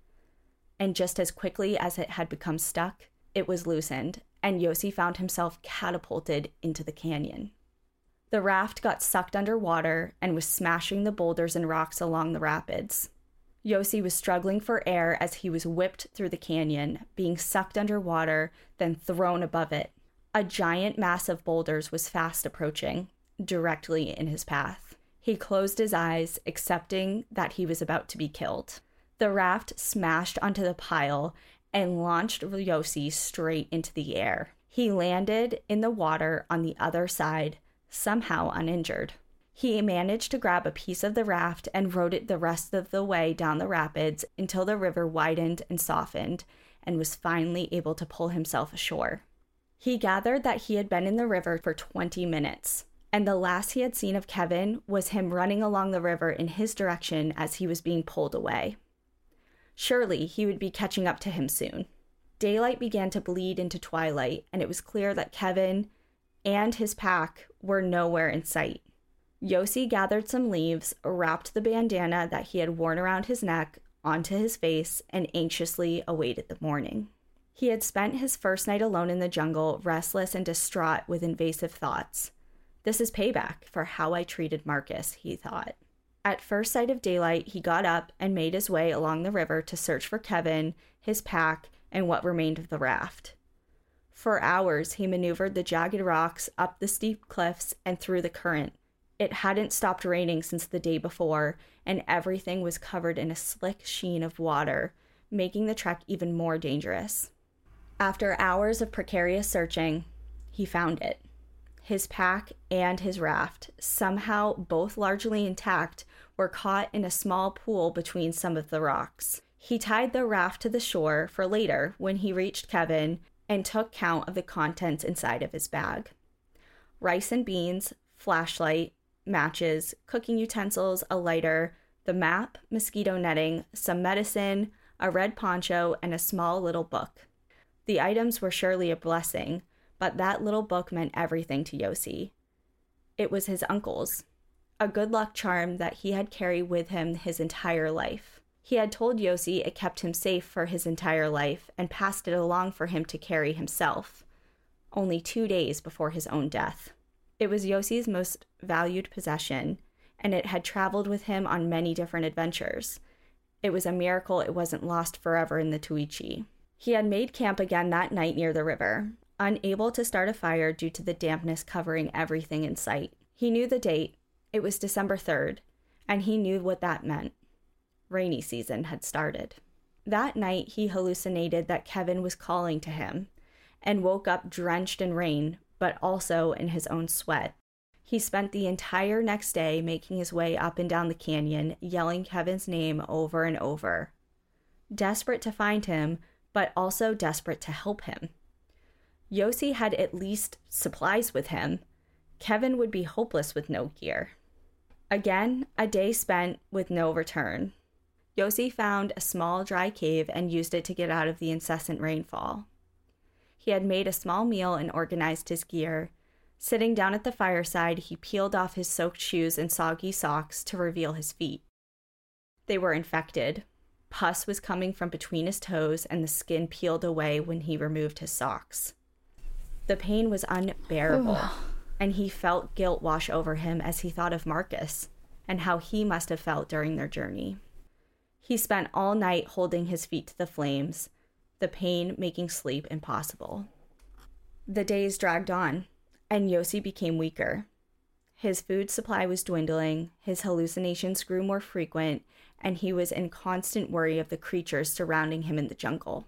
And just as quickly as it had become stuck, it was loosened, and Yossi found himself catapulted into the canyon. The raft got sucked underwater and was smashing the boulders and rocks along the rapids. Yossi was struggling for air as he was whipped through the canyon, being sucked underwater, then thrown above it. A giant mass of boulders was fast approaching, directly in his path. He closed his eyes, accepting that he was about to be killed. The raft smashed onto the pile and launched Yossi straight into the air. He landed in the water on the other side, somehow uninjured. He managed to grab a piece of the raft and rode it the rest of the way down the rapids until the river widened and softened and was finally able to pull himself ashore. He gathered that he had been in the river for 20 minutes. And the last he had seen of Kevin was him running along the river in his direction as he was being pulled away. Surely he would be catching up to him soon. Daylight began to bleed into twilight, and it was clear that Kevin and his pack were nowhere in sight. Yossi gathered some leaves, wrapped the bandana that he had worn around his neck onto his face, and anxiously awaited the morning. He had spent his first night alone in the jungle, restless and distraught with invasive thoughts. "This is payback for how I treated Marcus," he thought. At first sight of daylight, he got up and made his way along the river to search for Kevin, his pack, and what remained of the raft. For hours, he maneuvered the jagged rocks up the steep cliffs and through the current. It hadn't stopped raining since the day before, and everything was covered in a slick sheen of water, making the trek even more dangerous. After hours of precarious searching, he found it. His pack and his raft, somehow both largely intact, were caught in a small pool between some of the rocks. He tied the raft to the shore for later when he reached Kevin and took count of the contents inside of his bag. Rice and beans, flashlight, matches, cooking utensils, a lighter, the map, mosquito netting, some medicine, a red poncho, and a small little book. The items were surely a blessing, but that little book meant everything to Yossi. It was his uncle's, a good luck charm that he had carried with him his entire life. He had told Yossi it kept him safe for his entire life and passed it along for him to carry himself, only 2 days before his own death. It was Yossi's most valued possession, and it had traveled with him on many different adventures. It was a miracle it wasn't lost forever in the Tuichi. He had made camp again that night near the river, unable to start a fire due to the dampness covering everything in sight. He knew the date. It was December 3rd, and he knew what that meant. Rainy season had started. That night, he hallucinated that Kevin was calling to him and woke up drenched in rain, but also in his own sweat. He spent the entire next day making his way up and down the canyon, yelling Kevin's name over and over, desperate to find him, but also desperate to help him. Yossi had at least supplies with him. Kevin would be hopeless with no gear. Again, a day spent with no return. Yossi found a small dry cave and used it to get out of the incessant rainfall. He had made a small meal and organized his gear. Sitting down at the fireside, he peeled off his soaked shoes and soggy socks to reveal his feet. They were infected. Pus was coming from between his toes, and the skin peeled away when he removed his socks. The pain was unbearable, and he felt guilt wash over him as he thought of Marcus and how he must have felt during their journey. He spent all night holding his feet to the flames, the pain making sleep impossible. The days dragged on, and Yossi became weaker. His food supply was dwindling, his hallucinations grew more frequent, and he was in constant worry of the creatures surrounding him in the jungle.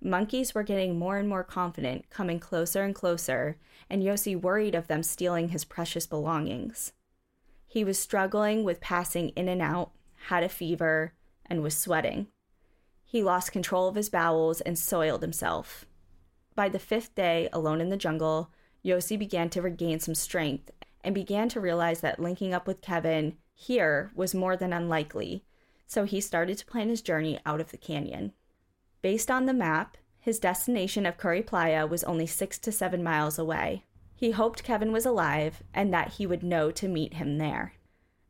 Monkeys were getting more and more confident, coming closer and closer, and Yossi worried of them stealing his precious belongings. He was struggling with passing in and out, had a fever, and was sweating. He lost control of his bowels and soiled himself. By the 5th day, alone in the jungle, Yossi began to regain some strength and began to realize that linking up with Kevin here was more than unlikely, so he started to plan his journey out of the canyon. Based on the map, His destination of Curiplaya was only 6 to 7 miles away. He hoped Kevin was alive and that he would know to meet him there.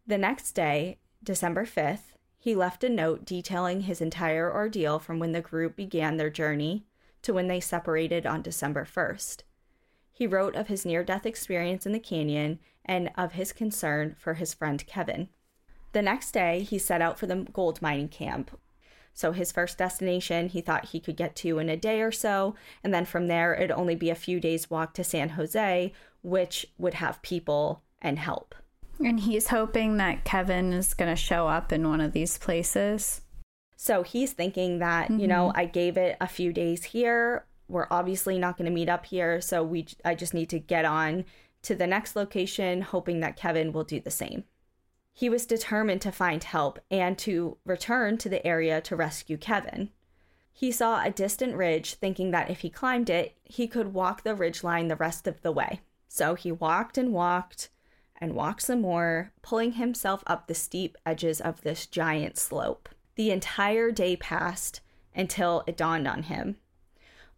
The next day, December 5th, he left a note detailing his entire ordeal from when the group began their journey to when they separated on December 1st. He wrote of his near-death experience in the canyon and of his concern for his friend Kevin. The next day, he set out for the gold mining camp. So his first destination he thought he could get to in a day or so, and then from there it'd only be a few days' walk to San Jose, which would have people and help. And he's hoping that Kevin is going to show up in one of these places. So he's thinking that, you know, I gave it a few days here. We're obviously not going to meet up here, so I just need to get on to the next location, hoping that Kevin will do the same. He was determined to find help and to return to the area to rescue Kevin. He saw a distant ridge, thinking that if he climbed it, he could walk the ridgeline the rest of the way. So he walked some more, pulling himself up the steep edges of this giant slope. The entire day passed until it dawned on him.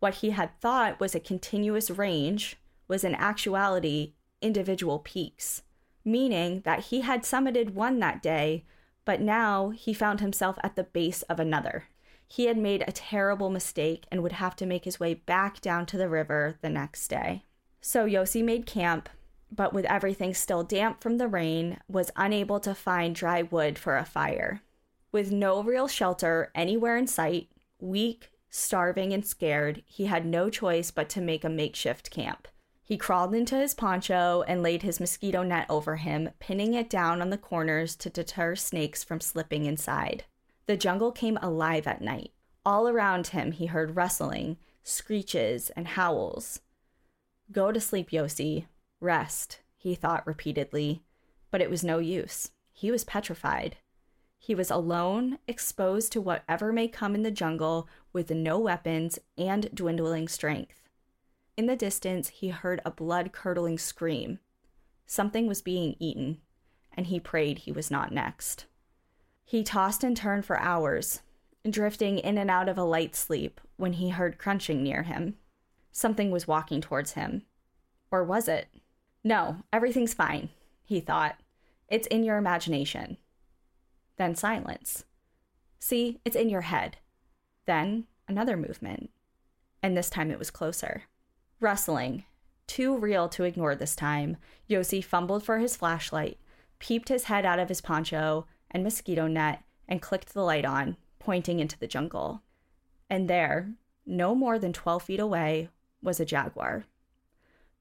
What he had thought was a continuous range was in actuality individual peaks, meaning that he had summited one that day, but now he found himself at the base of another. He had made a terrible mistake and would have to make his way back down to the river the next day. So Yossi made camp, but with everything still damp from the rain, was unable to find dry wood for a fire. With no real shelter anywhere in sight, weak, starving, and scared, he had no choice but to make a makeshift camp. He crawled into his poncho and laid his mosquito net over him, pinning it down on the corners to deter snakes from slipping inside. The jungle came alive at night. All around him, he heard rustling, screeches, and howls. Go to sleep, Yossi. Rest, he thought repeatedly, but it was no use. He was petrified. He was alone, exposed to whatever may come in the jungle, with no weapons and dwindling strength. In the distance, he heard a blood-curdling scream. Something was being eaten, and he prayed he was not next. He tossed and turned for hours, drifting in and out of a light sleep when he heard crunching near him. Something was walking towards him. Or was it? No, everything's fine, he thought. It's in your imagination. Then silence. See, it's in your head. Then another movement. And this time it was closer. Rustling, too real to ignore this time, Yossi fumbled for his flashlight, peeped his head out of his poncho and mosquito net, and clicked the light on, pointing into the jungle. And there, no more than 12 feet away, was a jaguar.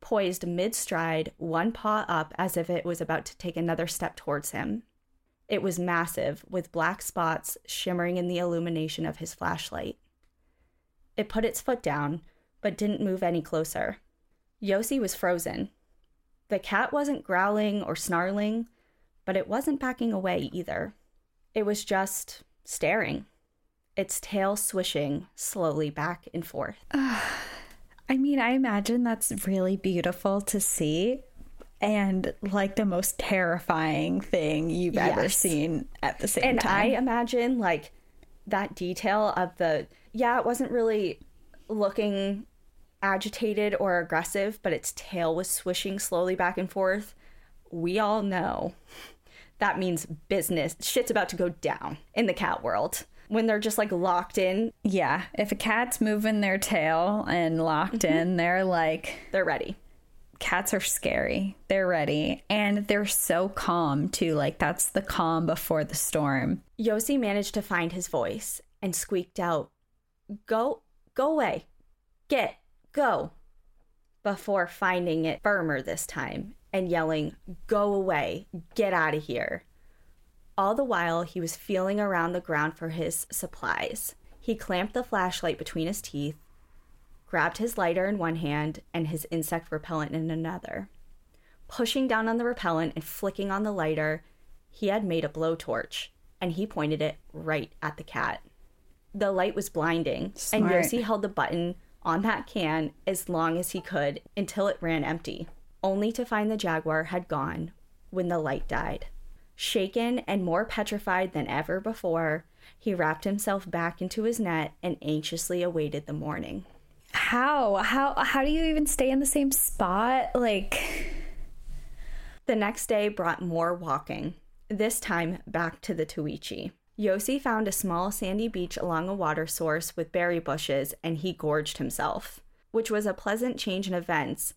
Poised mid-stride, one paw up as if it was about to take another step towards him. It was massive, with black spots shimmering in the illumination of his flashlight. It put its foot down, but didn't move any closer. Yossi was frozen. The cat wasn't growling or snarling, but it wasn't backing away either. It was just staring, its tail swishing slowly back and forth. I mean, I imagine that's really beautiful to see, and like the most terrifying thing you've ever seen at the same time. And I imagine like that detail of the, it wasn't really looking agitated or aggressive, but its tail was swishing slowly back and forth. We all know that means business. Shit's about to go down in the cat world when they're just like locked in. Yeah, if a cat's moving their tail and locked in, they're like, they're ready. Cats are scary. They're ready. And they're so calm too. Like that's the calm before the storm. Yossi managed to find his voice and squeaked out, Go away. Go. Before finding it firmer this time and yelling, go away. Get out of here. All the while, he was feeling around the ground for his supplies. He clamped the flashlight between his teeth, grabbed his lighter in one hand and his insect repellent in another. Pushing down on the repellent and flicking on the lighter, he had made a blowtorch, and he pointed it right at the cat. The light was blinding, and Yossi held the button on that can as long as he could until it ran empty, only to find the jaguar had gone when the light died. Shaken and more petrified than ever before, He wrapped himself back into his net and anxiously awaited the morning. How do you even stay in the same spot? Like, the next day brought more walking, this time back to the Tuichi. Yossi found a small sandy beach along a water source with berry bushes, and he gorged himself, which was a pleasant change in events,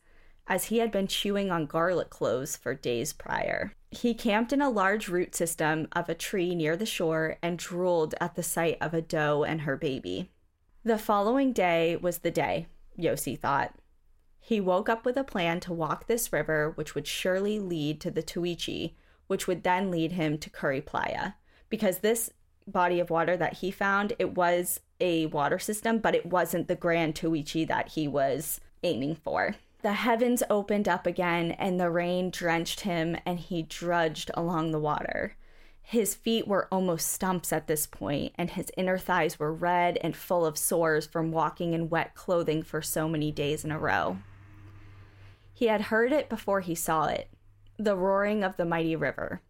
as he had been chewing on garlic cloves for days prior. He camped in a large root system of a tree near the shore and drooled at the sight of a doe and her baby. The following day was the day, Yossi thought. He woke up with a plan to walk this river, which would surely lead to the Tuichi, which would then lead him to Curiplaya, because this body of water that he found, it was a water system, but it wasn't the grand Tuichi that he was aiming for. The heavens opened up again, and the rain drenched him, and he drudged along the water. His feet were almost stumps at this point, and his inner thighs were red and full of sores from walking in wet clothing for so many days in a row. He had heard it before he saw it, the roaring of the mighty river,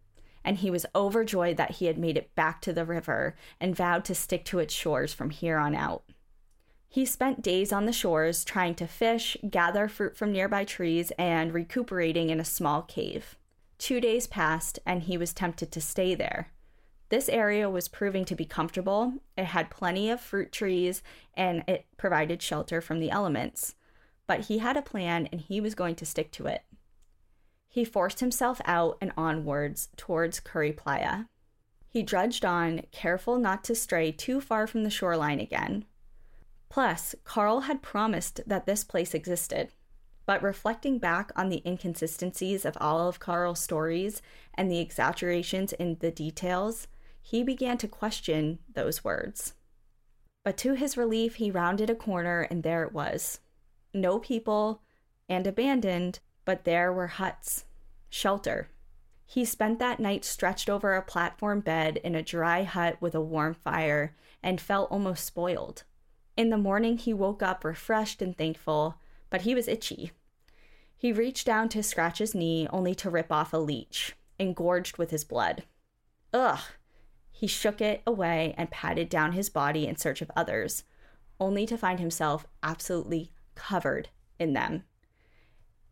and he was overjoyed that he had made it back to the river and vowed to stick to its shores from here on out. He spent days on the shores trying to fish, gather fruit from nearby trees, and recuperating in a small cave. 2 days passed, and he was tempted to stay there. This area was proving to be comfortable, it had plenty of fruit trees, and it provided shelter from the elements. But he had a plan, and he was going to stick to it. He forced himself out and onwards towards Curiplaya. He drudged on, careful not to stray too far from the shoreline again. Plus, Karl had promised that this place existed, but reflecting back on the inconsistencies of all of Karl's stories and the exaggerations in the details, he began to question those words. But to his relief, he rounded a corner, and there it was. No people, and abandoned, but there were huts. Shelter. He spent that night stretched over a platform bed in a dry hut with a warm fire, and felt almost spoiled. In the morning, he woke up refreshed and thankful, but he was itchy. He reached down to scratch his knee, only to rip off a leech, engorged with his blood. Ugh! He shook it away and patted down his body in search of others, only to find himself absolutely covered in them.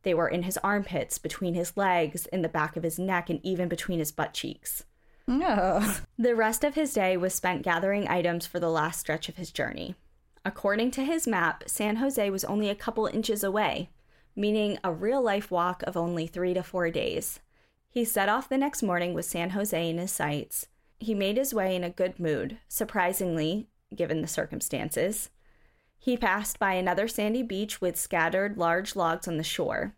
They were in his armpits, between his legs, in the back of his neck, and even between his butt cheeks. No. The rest of his day was spent gathering items for the last stretch of his journey. According to his map, San Jose was only a couple inches away, meaning a real-life walk of only 3 to 4 days. He set off the next morning with San Jose in his sights. He made his way in a good mood, surprisingly, given the circumstances. He passed by another sandy beach with scattered large logs on the shore.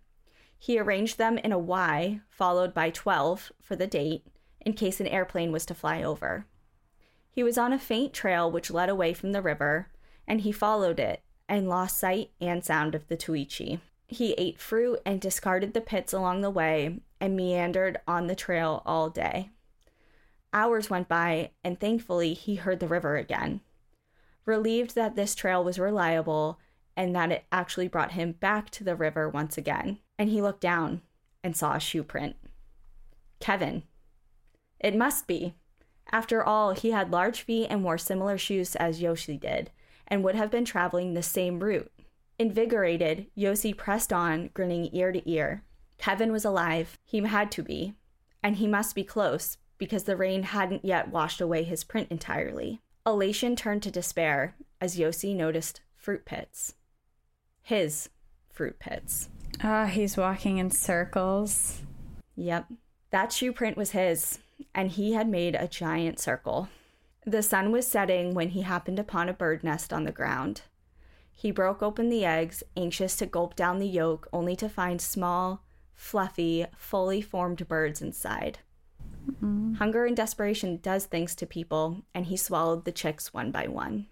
He arranged them in a Y, followed by 12 for the date, in case an airplane was to fly over. He was on a faint trail which led away from the river, and he followed it and lost sight and sound of the Tuichi. He ate fruit and discarded the pits along the way and meandered on the trail all day. Hours went by, and thankfully he heard the river again. Relieved that this trail was reliable and that it actually brought him back to the river once again, and he looked down and saw a shoe print. Kevin. It must be. After all, he had large feet and wore similar shoes as Yossi did, and would have been traveling the same route. Invigorated, Yossi pressed on, grinning ear to ear. Kevin was alive. He had to be. And he must be close, because the rain hadn't yet washed away his print entirely. Elation turned to despair as Yossi noticed fruit pits. His fruit pits. He's walking in circles. Yep. That shoe print was his, and he had made a giant circle. The sun was setting when he happened upon a bird nest on the ground. He broke open the eggs, anxious to gulp down the yolk, only to find small, fluffy, fully formed birds inside. Mm-mm. Hunger and desperation does things to people, and he swallowed the chicks one by one.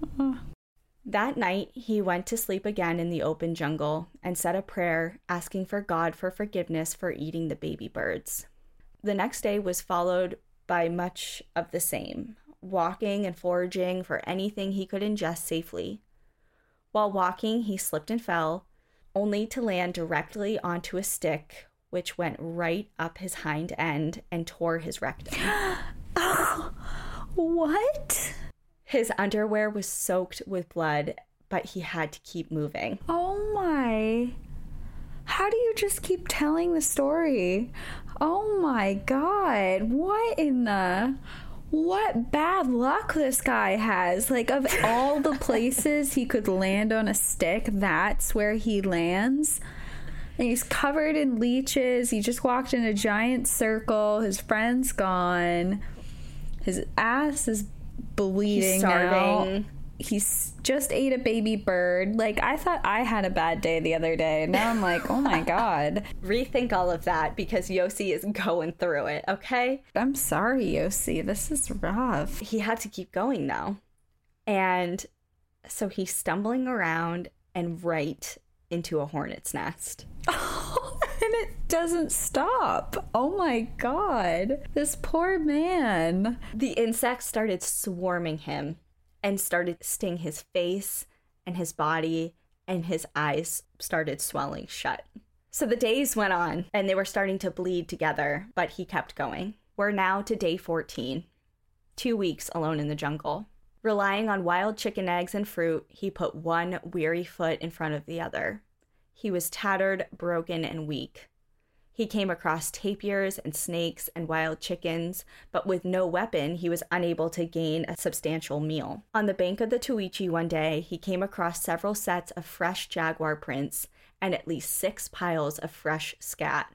Uh-uh. That night, he went to sleep again in the open jungle and said a prayer, asking for God for forgiveness for eating the baby birds. The next day was followed by much of the same, walking and foraging for anything he could ingest safely. While walking, he slipped and fell, only to land directly onto a stick, which went right up his hind end and tore his rectum. Oh, What? His underwear was soaked with blood, but he had to keep moving. Oh my. How do you just keep telling the story? Oh my God. What bad luck this guy has. Like, of all the places he could land on a stick, that's where he lands. And he's covered in leeches. He just walked in a giant circle. His friend's gone. His ass is bleeding. He's starving. Now. He's just ate a baby bird. Like, I thought I had a bad day the other day. And now I'm like, oh my God. Rethink all of that, because Yossi is going through it, okay? I'm sorry, Yossi. This is rough. He had to keep going, though. And so he's stumbling around and right into a hornet's nest. Oh, and it doesn't stop. Oh my God. This poor man. The insects started swarming him and started sting his face and his body, and his eyes started swelling shut. So the days went on, and they were starting to bleed together, but he kept going. We're now to day 14, 2 weeks alone in the jungle. Relying on wild chicken eggs and fruit, he put one weary foot in front of the other. He was tattered, broken, and weak. He came across tapirs and snakes and wild chickens, but with no weapon, he was unable to gain a substantial meal. On the bank of the Tuichi one day, he came across several sets of fresh jaguar prints and at least 6 piles of fresh scat.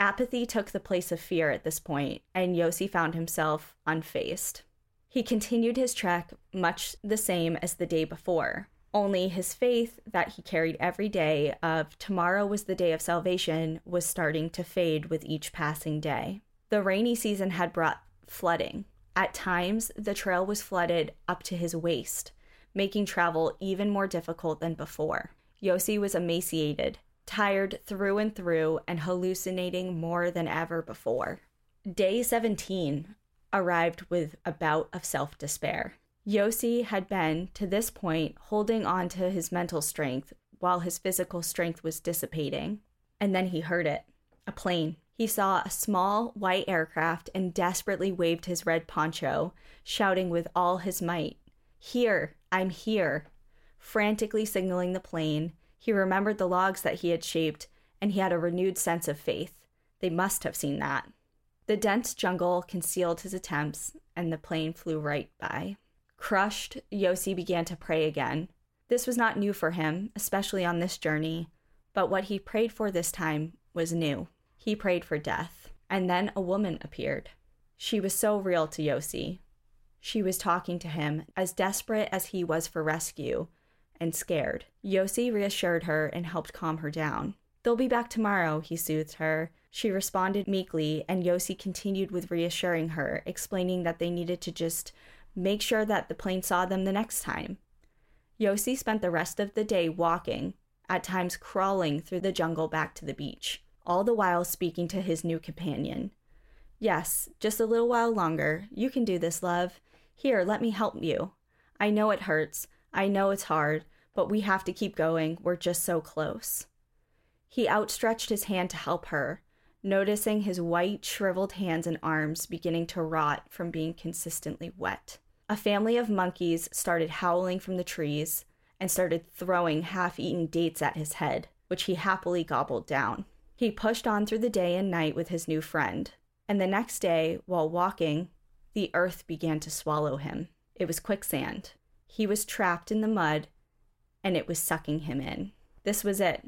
Apathy took the place of fear at this point, and Yossi found himself unfazed. He continued his trek much the same as the day before. Only his faith that he carried every day of tomorrow was the day of salvation was starting to fade with each passing day. The rainy season had brought flooding. At times, the trail was flooded up to his waist, making travel even more difficult than before. Yossi was emaciated, tired through and through, and hallucinating more than ever before. Day 17 arrived with a bout of self-despair. Yossi had been, to this point, holding on to his mental strength while his physical strength was dissipating. And then he heard it. A plane. He saw a small white aircraft and desperately waved his red poncho, shouting with all his might, "Here, I'm here," frantically signaling the plane. He remembered the logs that he had shaped, and he had a renewed sense of faith. They must have seen that. The dense jungle concealed his attempts, and the plane flew right by. Crushed, Yossi began to pray again. This was not new for him, especially on this journey, but what he prayed for this time was new. He prayed for death, and then a woman appeared. She was so real to Yossi. She was talking to him, as desperate as he was for rescue, and scared. Yossi reassured her and helped calm her down. "They'll be back tomorrow," he soothed her. She responded meekly, and Yossi continued with reassuring her, explaining that they needed to just make sure that the plane saw them the next time. Yossi spent the rest of the day walking, at times crawling through the jungle back to the beach, all the while speaking to his new companion. "Yes, just a little while longer. You can do this, love. Here, let me help you. I know it hurts. I know it's hard, but we have to keep going. We're just so close." He outstretched his hand to help her, noticing his white, shriveled hands and arms beginning to rot from being consistently wet. A family of monkeys started howling from the trees and started throwing half-eaten dates at his head, which he happily gobbled down. He pushed on through the day and night with his new friend, and the next day, while walking, the earth began to swallow him. It was quicksand. He was trapped in the mud, and it was sucking him in. This was it.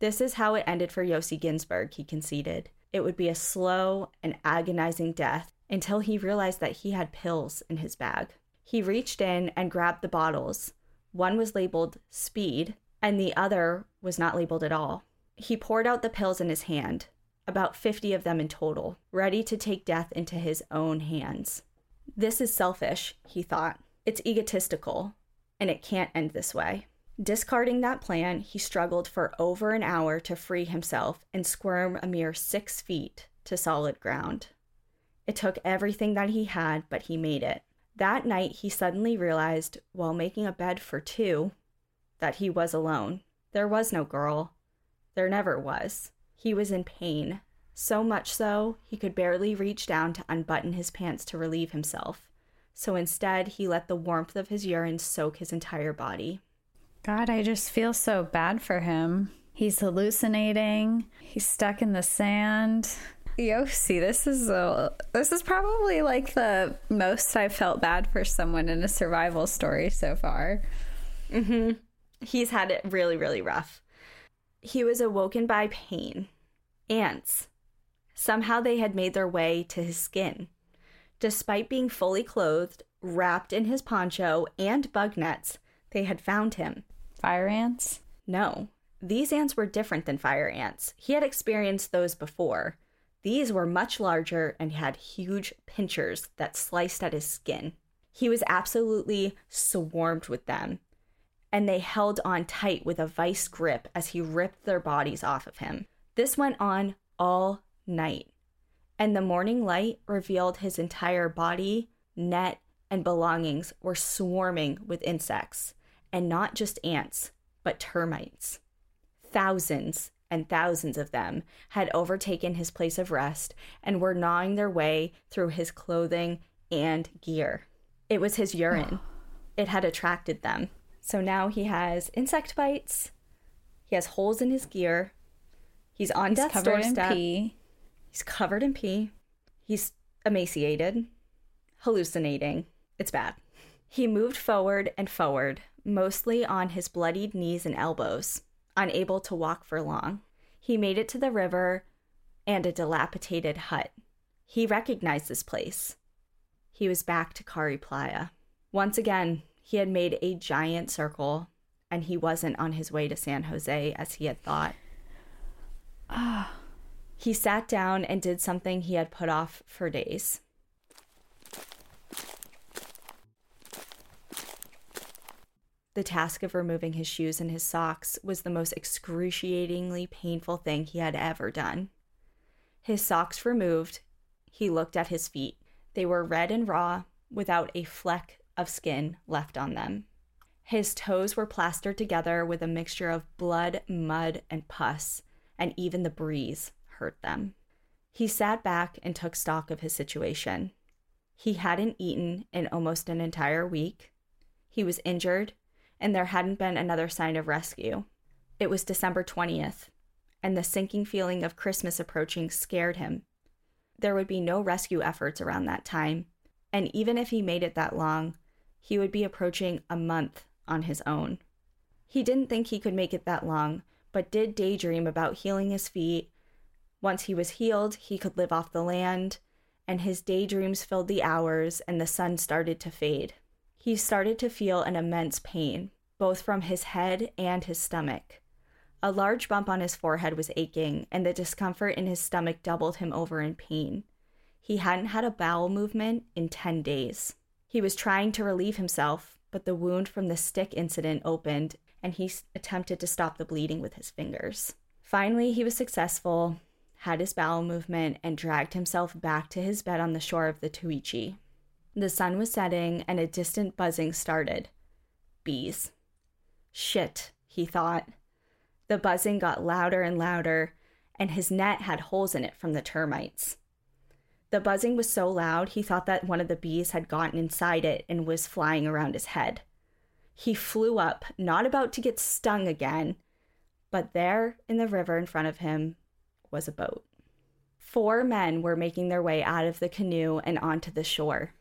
This is how it ended for Yossi Ghinsberg, he conceded. It would be a slow and agonizing death, until he realized that he had pills in his bag. He reached in and grabbed the bottles. One was labeled "Speed," and the other was not labeled at all. He poured out the pills in his hand, about 50 of them in total, ready to take death into his own hands. "This is selfish," he thought. "It's egotistical, and it can't end this way." Discarding that plan, he struggled for over an hour to free himself and squirm a mere 6 feet to solid ground. It took everything that he had, but he made it. That night, he suddenly realized, while making a bed for two, that he was alone. There was no girl. There never was. He was in pain, so much so he could barely reach down to unbutton his pants to relieve himself, so instead he let the warmth of his urine soak his entire body. God, I just feel so bad for him. He's hallucinating. He's stuck in the sand. Yossi, this is probably like the most I've felt bad for someone in a survival story so far. Mm-hmm. He's had it really, really rough. He was awoken by pain. Ants. Somehow they had made their way to his skin. Despite being fully clothed, wrapped in his poncho and bug nets, they had found him. Fire ants? No. These ants were different than fire ants. He had experienced those before. These were much larger and had huge pinchers that sliced at his skin. He was absolutely swarmed with them, and they held on tight with a vice grip as he ripped their bodies off of him. This went on all night, and the morning light revealed his entire body, net, and belongings were swarming with insects, and not just ants, but termites. Thousands and thousands of them had overtaken his place of rest and were gnawing their way through his clothing and gear. It was his urine. It had attracted them. So now he has insect bites. He has holes in his gear. He's on death's doorstep. He's covered in pee. He's emaciated, hallucinating. It's bad. He moved forward and forward, mostly on his bloodied knees and elbows, unable to walk for long. He made it to the river and a dilapidated hut. He recognized this place. He was back to Curiplaya. Once again, he had made a giant circle, and he wasn't on his way to San Jose as he had thought. He sat down and did something he had put off for days. The task of removing his shoes and his socks was the most excruciatingly painful thing he had ever done. His socks removed, he looked at his feet. They were red and raw, without a fleck of skin left on them. His toes were plastered together with a mixture of blood, mud, and pus, and even the breeze hurt them. He sat back and took stock of his situation. He hadn't eaten in almost an entire week. He was injured, and there hadn't been another sign of rescue. It was December 20th, and the sinking feeling of Christmas approaching scared him. There would be no rescue efforts around that time, and even if he made it that long, he would be approaching a month on his own. He didn't think he could make it that long, but did daydream about healing his feet. Once he was healed, he could live off the land, and his daydreams filled the hours, and the sun started to fade. He started to feel an immense pain, both from his head and his stomach. A large bump on his forehead was aching, and the discomfort in his stomach doubled him over in pain. He hadn't had a bowel movement in 10 days. He was trying to relieve himself, but the wound from the stick incident opened, and he attempted to stop the bleeding with his fingers. Finally, he was successful, had his bowel movement, and dragged himself back to his bed on the shore of the Tuichi. The sun was setting, and a distant buzzing started. Bees. Shit, he thought. The buzzing got louder and louder, and his net had holes in it from the termites. The buzzing was so loud, he thought that one of the bees had gotten inside it and was flying around his head. He flew up, not about to get stung again, but there in the river in front of him was a boat. 4 men were making their way out of the canoe and onto the shore.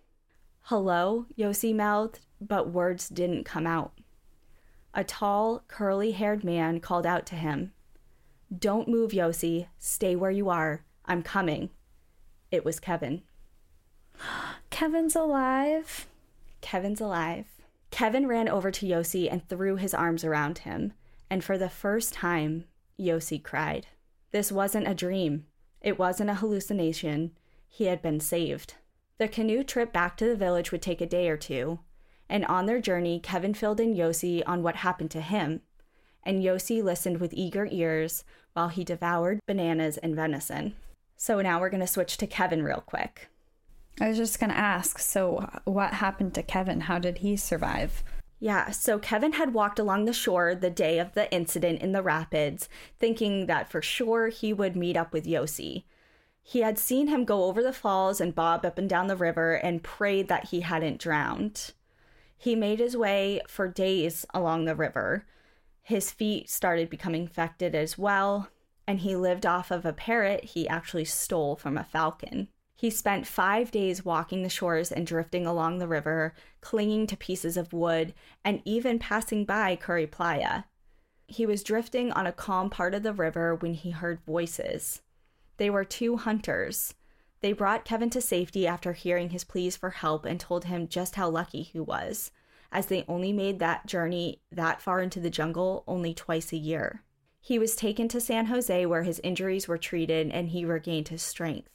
"Hello," Yossi mouthed, but words didn't come out. A tall, curly-haired man called out to him. "Don't move, Yossi. Stay where you are. I'm coming." It was Kevin. Kevin's alive. Kevin's alive. Kevin ran over to Yossi and threw his arms around him, and for the first time, Yossi cried. This wasn't a dream. It wasn't a hallucination. He had been saved. The canoe trip back to the village would take a day or two, and on their journey, Kevin filled in Yossi on what happened to him, and Yossi listened with eager ears while he devoured bananas and venison. So now we're going to switch to Kevin real quick. I was just going to ask, so what happened to Kevin? How did he survive? Yeah, so Kevin had walked along the shore the day of the incident in the rapids, thinking that for sure he would meet up with Yossi. He had seen him go over the falls and bob up and down the river and prayed that he hadn't drowned. He made his way for days along the river. His feet started becoming infected as well, and he lived off of a parrot he actually stole from a falcon. He spent 5 days walking the shores and drifting along the river, clinging to pieces of wood, and even passing by Curiplaya. He was drifting on a calm part of the river when he heard voices. They were two hunters. They brought Kevin to safety after hearing his pleas for help and told him just how lucky he was, as they only made that journey that far into the jungle only twice a year. He was taken to San Jose where his injuries were treated and he regained his strength.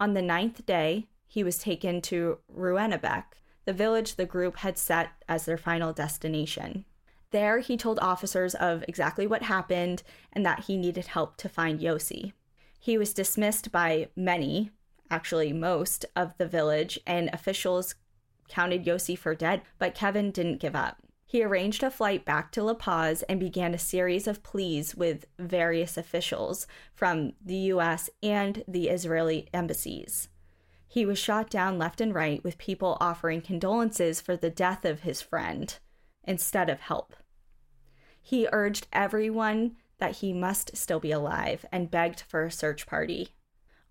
On the 9th day, he was taken to Rurrenabaque, the village the group had set as their final destination. There, he told officers of exactly what happened and that he needed help to find Yossi. He was dismissed by many, actually most, of the village, and officials counted Yossi for dead, but Kevin didn't give up. He arranged a flight back to La Paz and began a series of pleas with various officials from the U.S. and the Israeli embassies. He was shot down left and right with people offering condolences for the death of his friend instead of help. He urged everyone that he must still be alive and begged for a search party.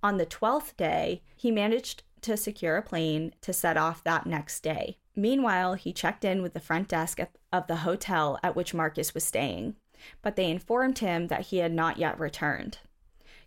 On the 12th day, he managed to secure a plane to set off that next day. Meanwhile, he checked in with the front desk of the hotel at which Marcus was staying, but they informed him that he had not yet returned.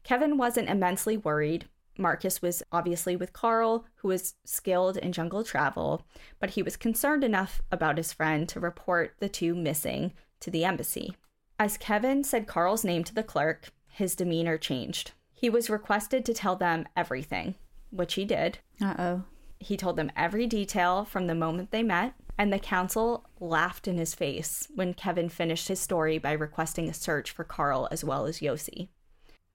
Kevin wasn't immensely worried. Marcus was obviously with Karl, who was skilled in jungle travel, but he was concerned enough about his friend to report the two missing to the embassy. As Kevin said Karl's name to the clerk, his demeanor changed. He was requested to tell them everything, which he did. Uh-oh. He told them every detail from the moment they met, and the council laughed in his face when Kevin finished his story by requesting a search for Karl as well as Yossi.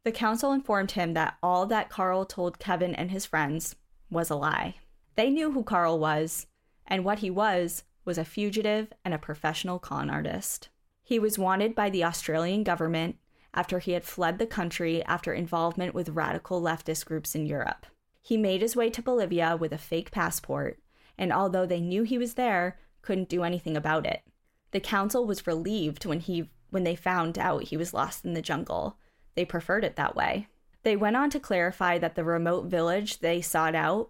The council informed him that all that Karl told Kevin and his friends was a lie. They knew who Karl was, and what he was a fugitive and a professional con artist. He was wanted by the Australian government after he had fled the country after involvement with radical leftist groups in Europe. He made his way to Bolivia with a fake passport, and although they knew he was there, couldn't do anything about it. The council was relieved when they found out he was lost in the jungle. They preferred it that way. They went on to clarify that the remote village they sought out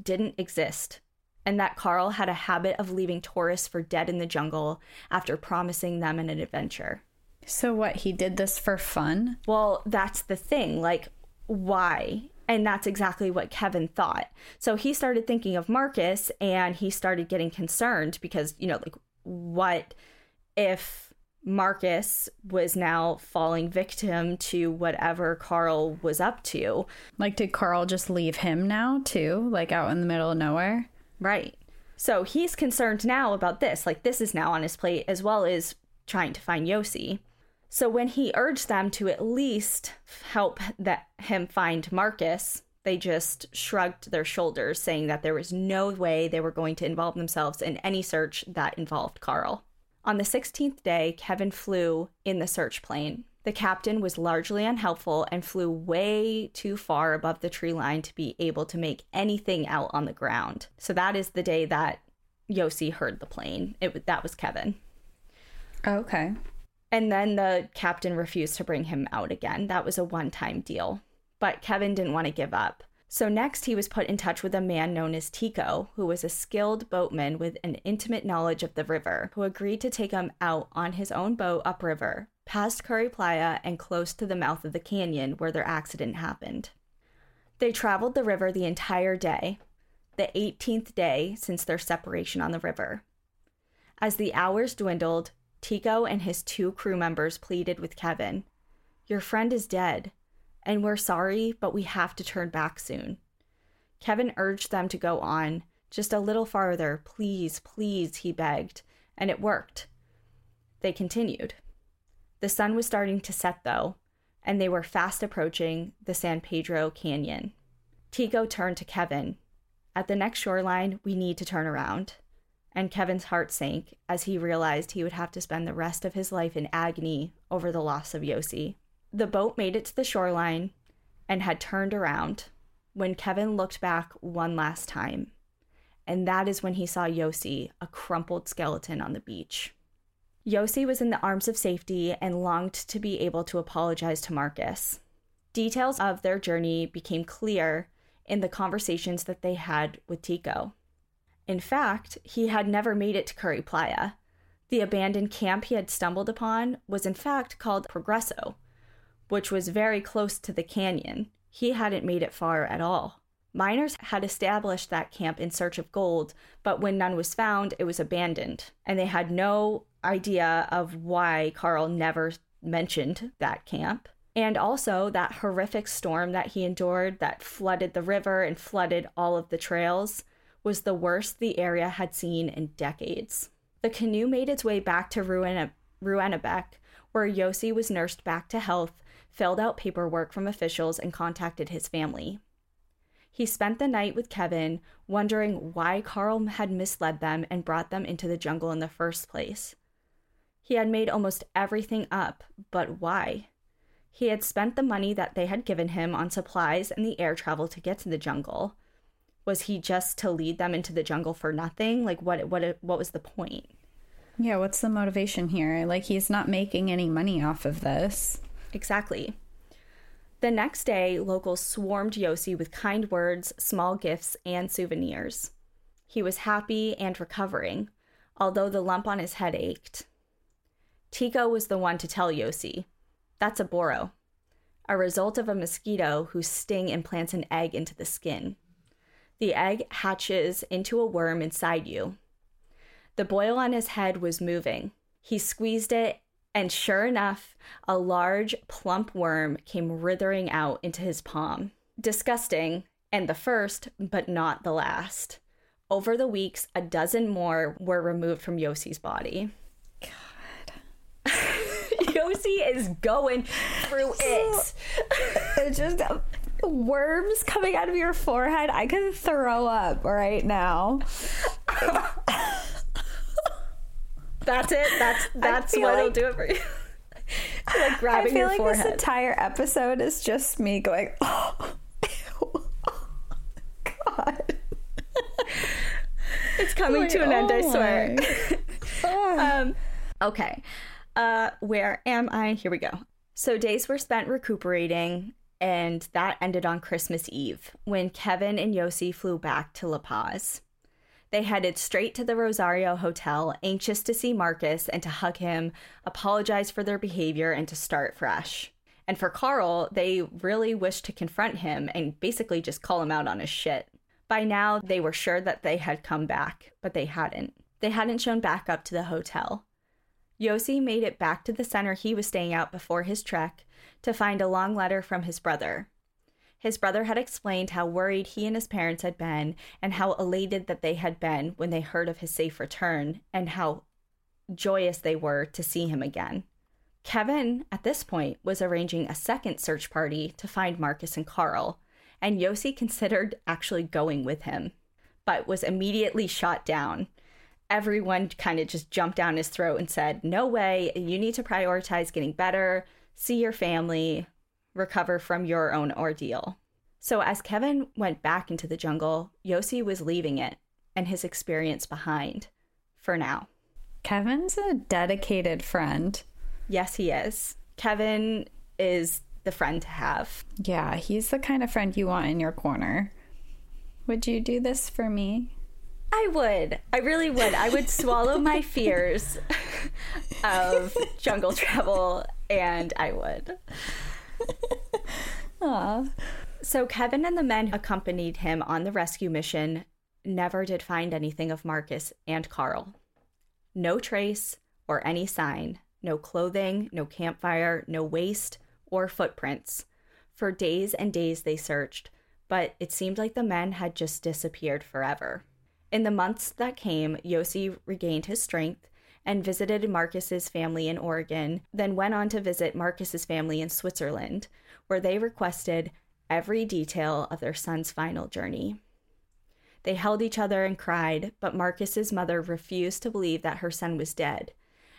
didn't exist, and that Karl had a habit of leaving tourists for dead in the jungle after promising them an adventure. So what, he did this for fun? Well, that's the thing, like, why? And that's exactly what Kevin thought. So he started thinking of Marcus and he started getting concerned because, what if Marcus was now falling victim to whatever Karl was up to? Like, did Karl just leave him now, too? Like, out in the middle of nowhere? Right. So he's concerned now about this. Like, this is now on his plate as well as trying to find Yossi. So when he urged them to at least help him find Marcus, they just shrugged their shoulders, saying that there was no way they were going to involve themselves in any search that involved Karl. On the 16th day, Kevin flew in the search plane. The captain was largely unhelpful and flew way too far above the tree line to be able to make anything out on the ground. So that is the day that Yossi heard the plane. That was Kevin. Okay. And then the captain refused to bring him out again. That was a one-time deal. But Kevin didn't want to give up. So next he was put in touch with a man known as Tico, who was a skilled boatman with an intimate knowledge of the river, who agreed to take him out on his own boat upriver, past Curiplaya and close to the mouth of the canyon where their accident happened. They traveled the river the entire day, the 18th day since their separation on the river. As the hours dwindled, Tico and his two crew members pleaded with Kevin, "Your friend is dead, and we're sorry, but we have to turn back soon." Kevin urged them to go on, just a little farther, please, please, he begged, and it worked. They continued. The sun was starting to set, though, and they were fast approaching the San Pedro Canyon. Tico turned to Kevin. "At the next shoreline, we need to turn around." And Kevin's heart sank as he realized he would have to spend the rest of his life in agony over the loss of Yossi. The boat made it to the shoreline, and had turned around when Kevin looked back one last time, and that is when he saw Yossi, a crumpled skeleton on the beach. Yossi was in the arms of safety and longed to be able to apologize to Marcus. Details of their journey became clear in the conversations that they had with Tico. In fact, he had never made it to Curiplaya. The abandoned camp he had stumbled upon was in fact called Progreso, which was very close to the canyon. He hadn't made it far at all. Miners had established that camp in search of gold, but when none was found, it was abandoned, and they had no idea of why Karl never mentioned that camp. And also that horrific storm that he endured that flooded the river and flooded all of the trails was the worst the area had seen in decades. The canoe made its way back to Rurrenabaque, where Yossi was nursed back to health, filled out paperwork from officials, and contacted his family. He spent the night with Kevin, wondering why Karl had misled them and brought them into the jungle in the first place. He had made almost everything up, but why? He had spent the money that they had given him on supplies and the air travel to get to the jungle. Was he just to lead them into the jungle for nothing? Like, what was the point? Yeah, what's the motivation here? Like, he's not making any money off of this. Exactly. The next day, locals swarmed Yossi with kind words, small gifts, and souvenirs. He was happy and recovering, although the lump on his head ached. Tico was the one to tell Yossi, "That's a boro, a result of a mosquito whose sting implants an egg into the skin. The egg hatches into a worm inside you." The boil on his head was moving. He squeezed it, and sure enough, a large, plump worm came writhing out into his palm. Disgusting, and the first, but not the last. Over the weeks, a dozen more were removed from Yossi's body. God. Yossi is going through it. Just worms coming out of your forehead. I could throw up right now. That's it. That's what'll do it for you. Like grabbing your forehead. I feel like this entire episode is just me going, "Oh, ew. Oh God." It's coming to an end, I swear. Okay. Where am I? Here we go. So days were spent recuperating, and that ended on Christmas Eve when Kevin and Yossi flew back to La Paz. They headed straight to the Rosario Hotel, anxious to see Marcus and to hug him, apologize for their behavior, and to start fresh. And for Karl, they really wished to confront him and basically just call him out on his shit. By now, they were sure that they had come back, but they hadn't. They hadn't shown back up to the hotel. Yossi made it back to the center he was staying at before his trek to find a long letter from his brother. His brother had explained how worried he and his parents had been and how elated that they had been when they heard of his safe return and how joyous they were to see him again. Kevin, at this point, was arranging a second search party to find Marcus and Karl, and Yossi considered actually going with him, but was immediately shot down. Everyone kind of just jumped down his throat and said, "No way, you need to prioritize getting better, see your family, recover from your own ordeal." So as Kevin went back into the jungle, Yossi was leaving it and his experience behind for now. Kevin's a dedicated friend. Yes, he is. Kevin is the friend to have. Yeah, he's the kind of friend you want in your corner. Would you do this for me? I would. I really would. I would swallow my fears of jungle travel, and I would. Aww. So Kevin and the men accompanied him on the rescue mission never did find anything of Marcus and Karl. No trace or any sign, no clothing, no campfire, no waste or footprints. For days and days they searched, but it seemed like the men had just disappeared forever. In the months that came, Yossi regained his strength and visited Marcus's family in Oregon, then went on to visit Marcus's family in Switzerland, where they requested every detail of their son's final journey. They held each other and cried, but Marcus's mother refused to believe that her son was dead,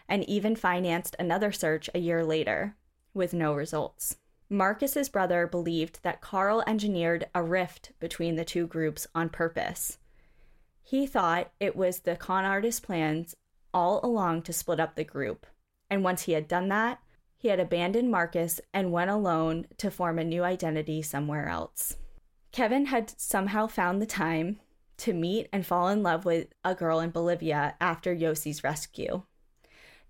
and even financed another search a year later, with no results. Marcus's brother believed that Karl engineered a rift between the two groups on purpose. He thought it was the con artist's plans all along to split up the group, and once he had done that, he had abandoned Marcus and went alone to form a new identity somewhere else. Kevin had somehow found the time to meet and fall in love with a girl in Bolivia after Yossi's rescue.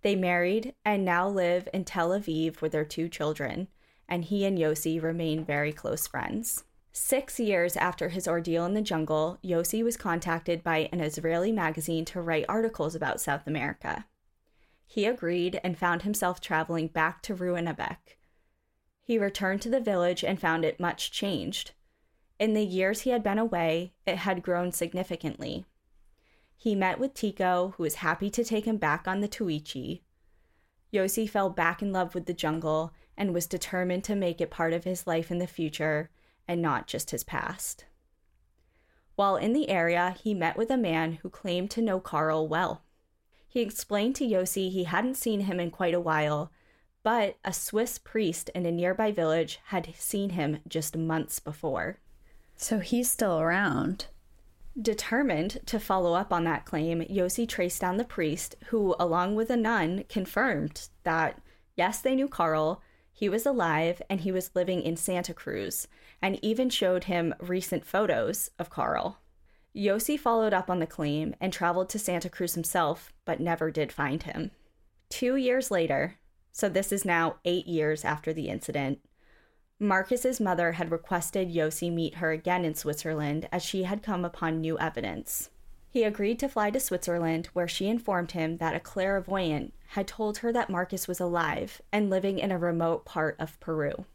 They married and now live in Tel Aviv with their two children, and he and Yossi remain very close friends. 6 years after his ordeal in the jungle, Yossi was contacted by an Israeli magazine to write articles about South America. He agreed and found himself traveling back to Rurrenabaque. He returned to the village and found it much changed. In the years he had been away, it had grown significantly. He met with Tico, who was happy to take him back on the Tuichi. Yossi fell back in love with the jungle and was determined to make it part of his life in the future and not just his past. While in the area, he met with a man who claimed to know Karl well. He explained to Yossi he hadn't seen him in quite a while, but a Swiss priest in a nearby village had seen him just months before. So he's still around. Determined to follow up on that claim, Yossi traced down the priest, who, along with a nun, confirmed that, yes, they knew Karl, he was alive, and he was living in Santa Cruz, and even showed him recent photos of Karl. Yossi followed up on the claim and traveled to Santa Cruz himself, but never did find him. 2 years later, so this is now 8 years after the incident, Marcus's mother had requested Yossi meet her again in Switzerland as she had come upon new evidence. He agreed to fly to Switzerland, where she informed him that a clairvoyant had told her that Marcus was alive and living in a remote part of Peru.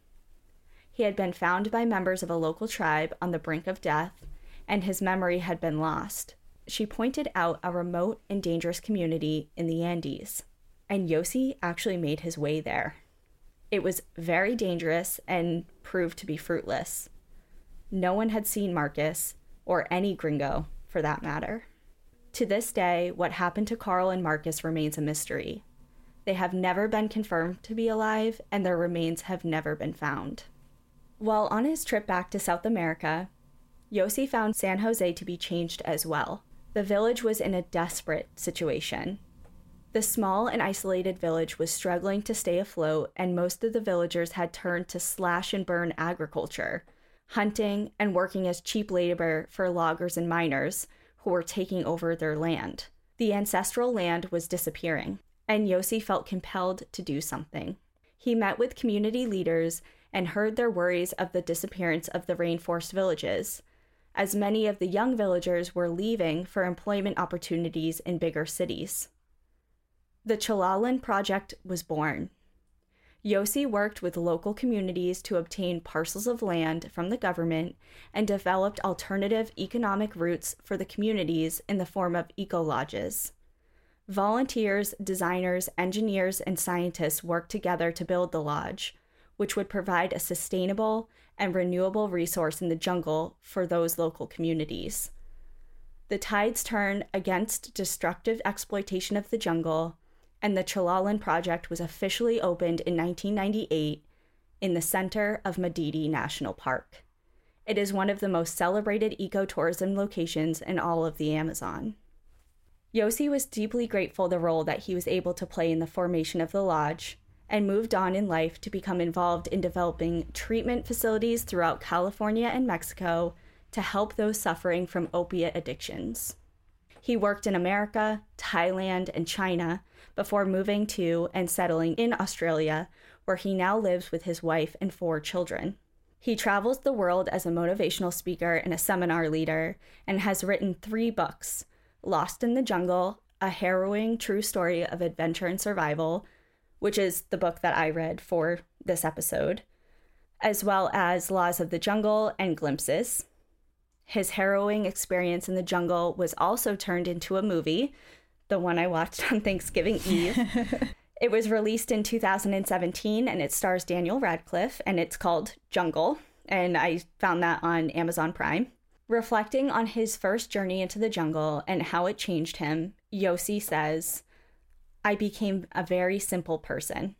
He had been found by members of a local tribe on the brink of death, and his memory had been lost. She pointed out a remote and dangerous community in the Andes, and Yossi actually made his way there. It was very dangerous and proved to be fruitless. No one had seen Marcus, or any gringo, for that matter. To this day, what happened to Karl and Marcus remains a mystery. They have never been confirmed to be alive, and their remains have never been found. While on his trip back to South America, Yossi found San Jose to be changed as well. The village was in a desperate situation. The small and isolated village was struggling to stay afloat, and most of the villagers had turned to slash-and-burn agriculture, hunting and working as cheap labor for loggers and miners who were taking over their land. The ancestral land was disappearing, and Yossi felt compelled to do something. He met with community leaders and heard their worries of the disappearance of the rainforest villages, as many of the young villagers were leaving for employment opportunities in bigger cities. The Chalalán Project was born. Yossi worked with local communities to obtain parcels of land from the government and developed alternative economic routes for the communities in the form of eco-lodges. Volunteers, designers, engineers, and scientists worked together to build the lodge, which would provide a sustainable and renewable resource in the jungle for those local communities. The tides turned against destructive exploitation of the jungle, and the Chalalán Project was officially opened in 1998 in the center of Madidi National Park. It is one of the most celebrated ecotourism locations in all of the Amazon. Yossi was deeply grateful the role that he was able to play in the formation of the lodge, and moved on in life to become involved in developing treatment facilities throughout California and Mexico to help those suffering from opiate addictions. He worked in America, Thailand, and China before moving to and settling in Australia, where he now lives with his wife and 4 children. He travels the world as a motivational speaker and a seminar leader, and has written 3 books, Lost in the Jungle, A Harrowing True Story of Adventure and Survival, which is the book that I read for this episode, as well as Laws of the Jungle and Glimpses. His harrowing experience in the jungle was also turned into a movie, the one I watched on Thanksgiving Eve. It was released in 2017, and it stars Daniel Radcliffe, and it's called Jungle, and I found that on Amazon Prime. Reflecting on his first journey into the jungle and how it changed him, Yossi says, I became a very simple person.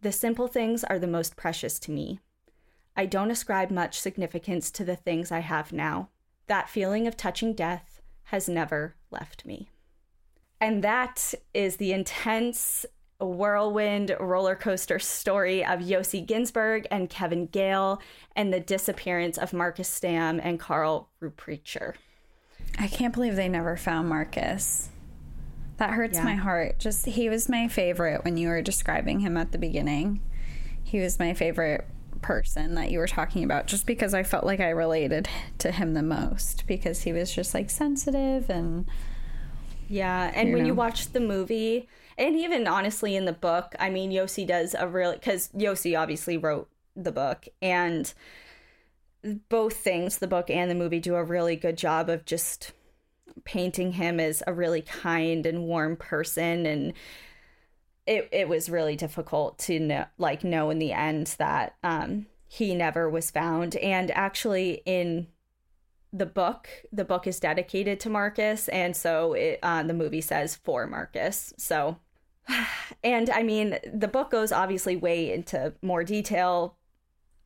The simple things are the most precious to me. I don't ascribe much significance to the things I have now. That feeling of touching death has never left me. And that is the intense whirlwind roller coaster story of Yossi Ghinsberg and Kevin Gale and the disappearance of Marcus Stamm and Karl Ruprechter. I can't believe they never found Marcus. That hurts my heart. Just, he was my favorite when you were describing him at the beginning. He was my favorite person that you were talking about, just because I felt like I related to him the most, because he was just like sensitive and when you watch the movie, and even honestly in the book, I mean, Yossi does a really, because Yossi obviously wrote the book, and both things, the book and the movie, do a really good job of just painting him as a really kind and warm person. And it was really difficult to know in the end that he never was found. And actually in the book is dedicated to Marcus, and so the movie says for Marcus. So, and I mean, the book goes obviously way into more detail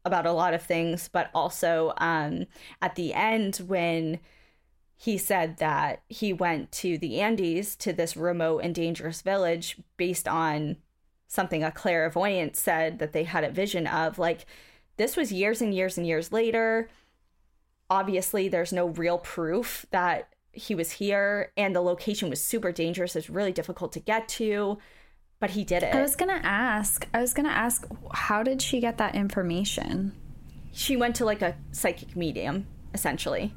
about a lot of things, but also at the end when he said that he went to the Andes, to this remote and dangerous village, based on something a clairvoyant said that they had a vision of. Like, this was years and years and years later. Obviously, there's no real proof that he was here, and the location was super dangerous. It's really difficult to get to, but he did it. I was going to ask, how did she get that information? She went to like a psychic medium, essentially.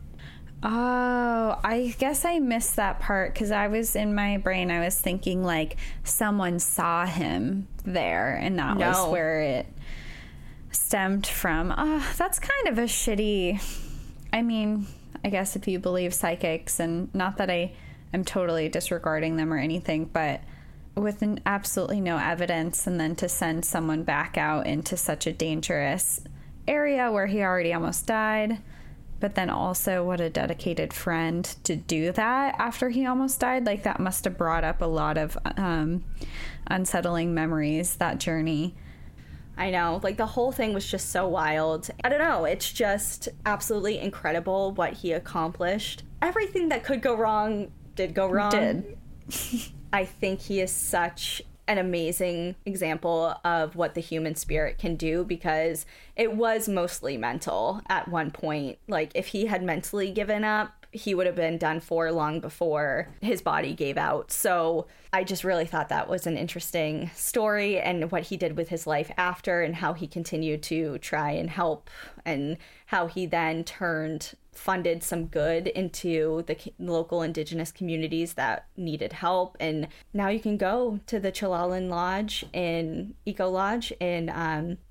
Oh, I guess I missed that part, because I was in my brain, I was thinking like someone saw him there, and that was where it stemmed from. Oh, that's kind of a shitty, I mean, I guess if you believe psychics, and not that I am totally disregarding them or anything, but with absolutely no evidence, and then to send someone back out into such a dangerous area where he already almost died. But then also, what a dedicated friend to do that after he almost died. Like, that must have brought up a lot of unsettling memories, that journey. I know. Like, the whole thing was just so wild. I don't know. It's just absolutely incredible what he accomplished. Everything that could go wrong did go wrong. Did. I think he is such an amazing example of what the human spirit can do, because it was mostly mental at one point. Like, if he had mentally given up, he would have been done for long before his body gave out. So I just really thought that was an interesting story, and what he did with his life after, and how he continued to try and help, and how he then funded some good into the local indigenous communities that needed help. And now you can go to the Chalalán Lodge in Eco Lodge in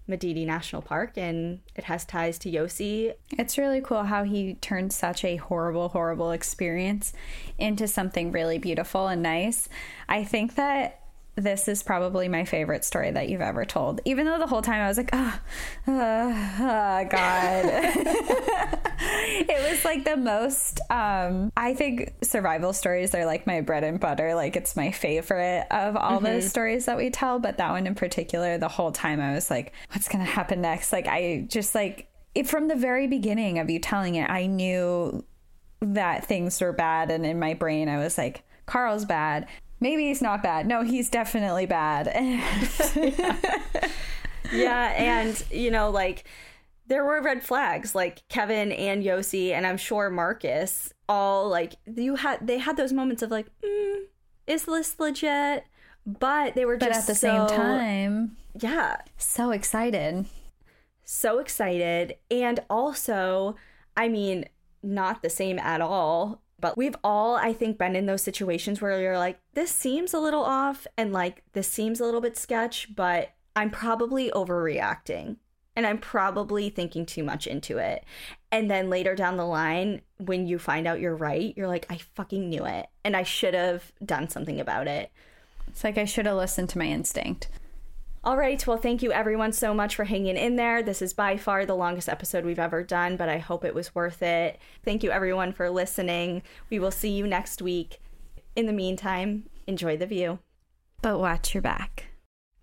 Madidi National Park, and it has ties to Yossi. It's really cool how he turned such a horrible experience into something really beautiful and nice. I think that this is probably my favorite story that you've ever told, even though the whole time I was like, oh God. It was like the most, I think survival stories are like my bread and butter. Like, it's my favorite of all those stories that we tell. But that one in particular, the whole time I was like, what's going to happen next? Like, I just like it from the very beginning of you telling it, I knew that things were bad. And in my brain, I was like, Karl's bad. Maybe he's not bad. No, he's definitely bad. Yeah. And, you know, like, there were red flags, like Kevin and Yossi, and I'm sure Marcus, all like they had those moments of like, is this legit? But they were just at the same time. Yeah. So excited. And also, I mean, not the same at all. But we've all, I think, been in those situations where you're like, this seems a little off, and like, this seems a little bit sketch, but I'm probably overreacting, and I'm probably thinking too much into it. And then later down the line, when you find out you're right, you're like, I fucking knew it, and I should have done something about it. It's like, I should have listened to my instinct. All right. Well, thank you everyone so much for hanging in there. This is by far the longest episode we've ever done, but I hope it was worth it. Thank you everyone for listening. We will see you next week. In the meantime, enjoy the view, but watch your back.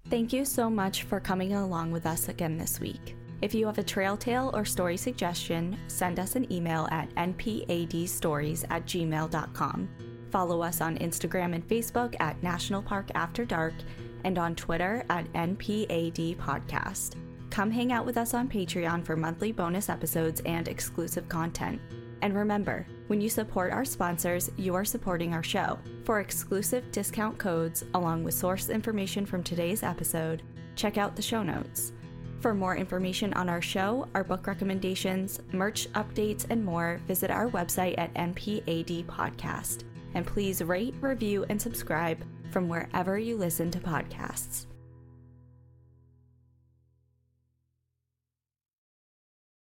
Thank you so much for coming along with us again this week. If you have a trail tale or story suggestion, send us an email at npadstories@gmail.com. Follow us on Instagram and Facebook at National Park After Dark and on Twitter at NPAD Podcast. Come hang out with us on Patreon for monthly bonus episodes and exclusive content. And remember, when you support our sponsors, you are supporting our show. For exclusive discount codes, along with source information from today's episode, check out the show notes. For more information on our show, our book recommendations, merch updates, and more, visit our website at NPAD Podcast. And please rate, review, and subscribe from wherever you listen to podcasts.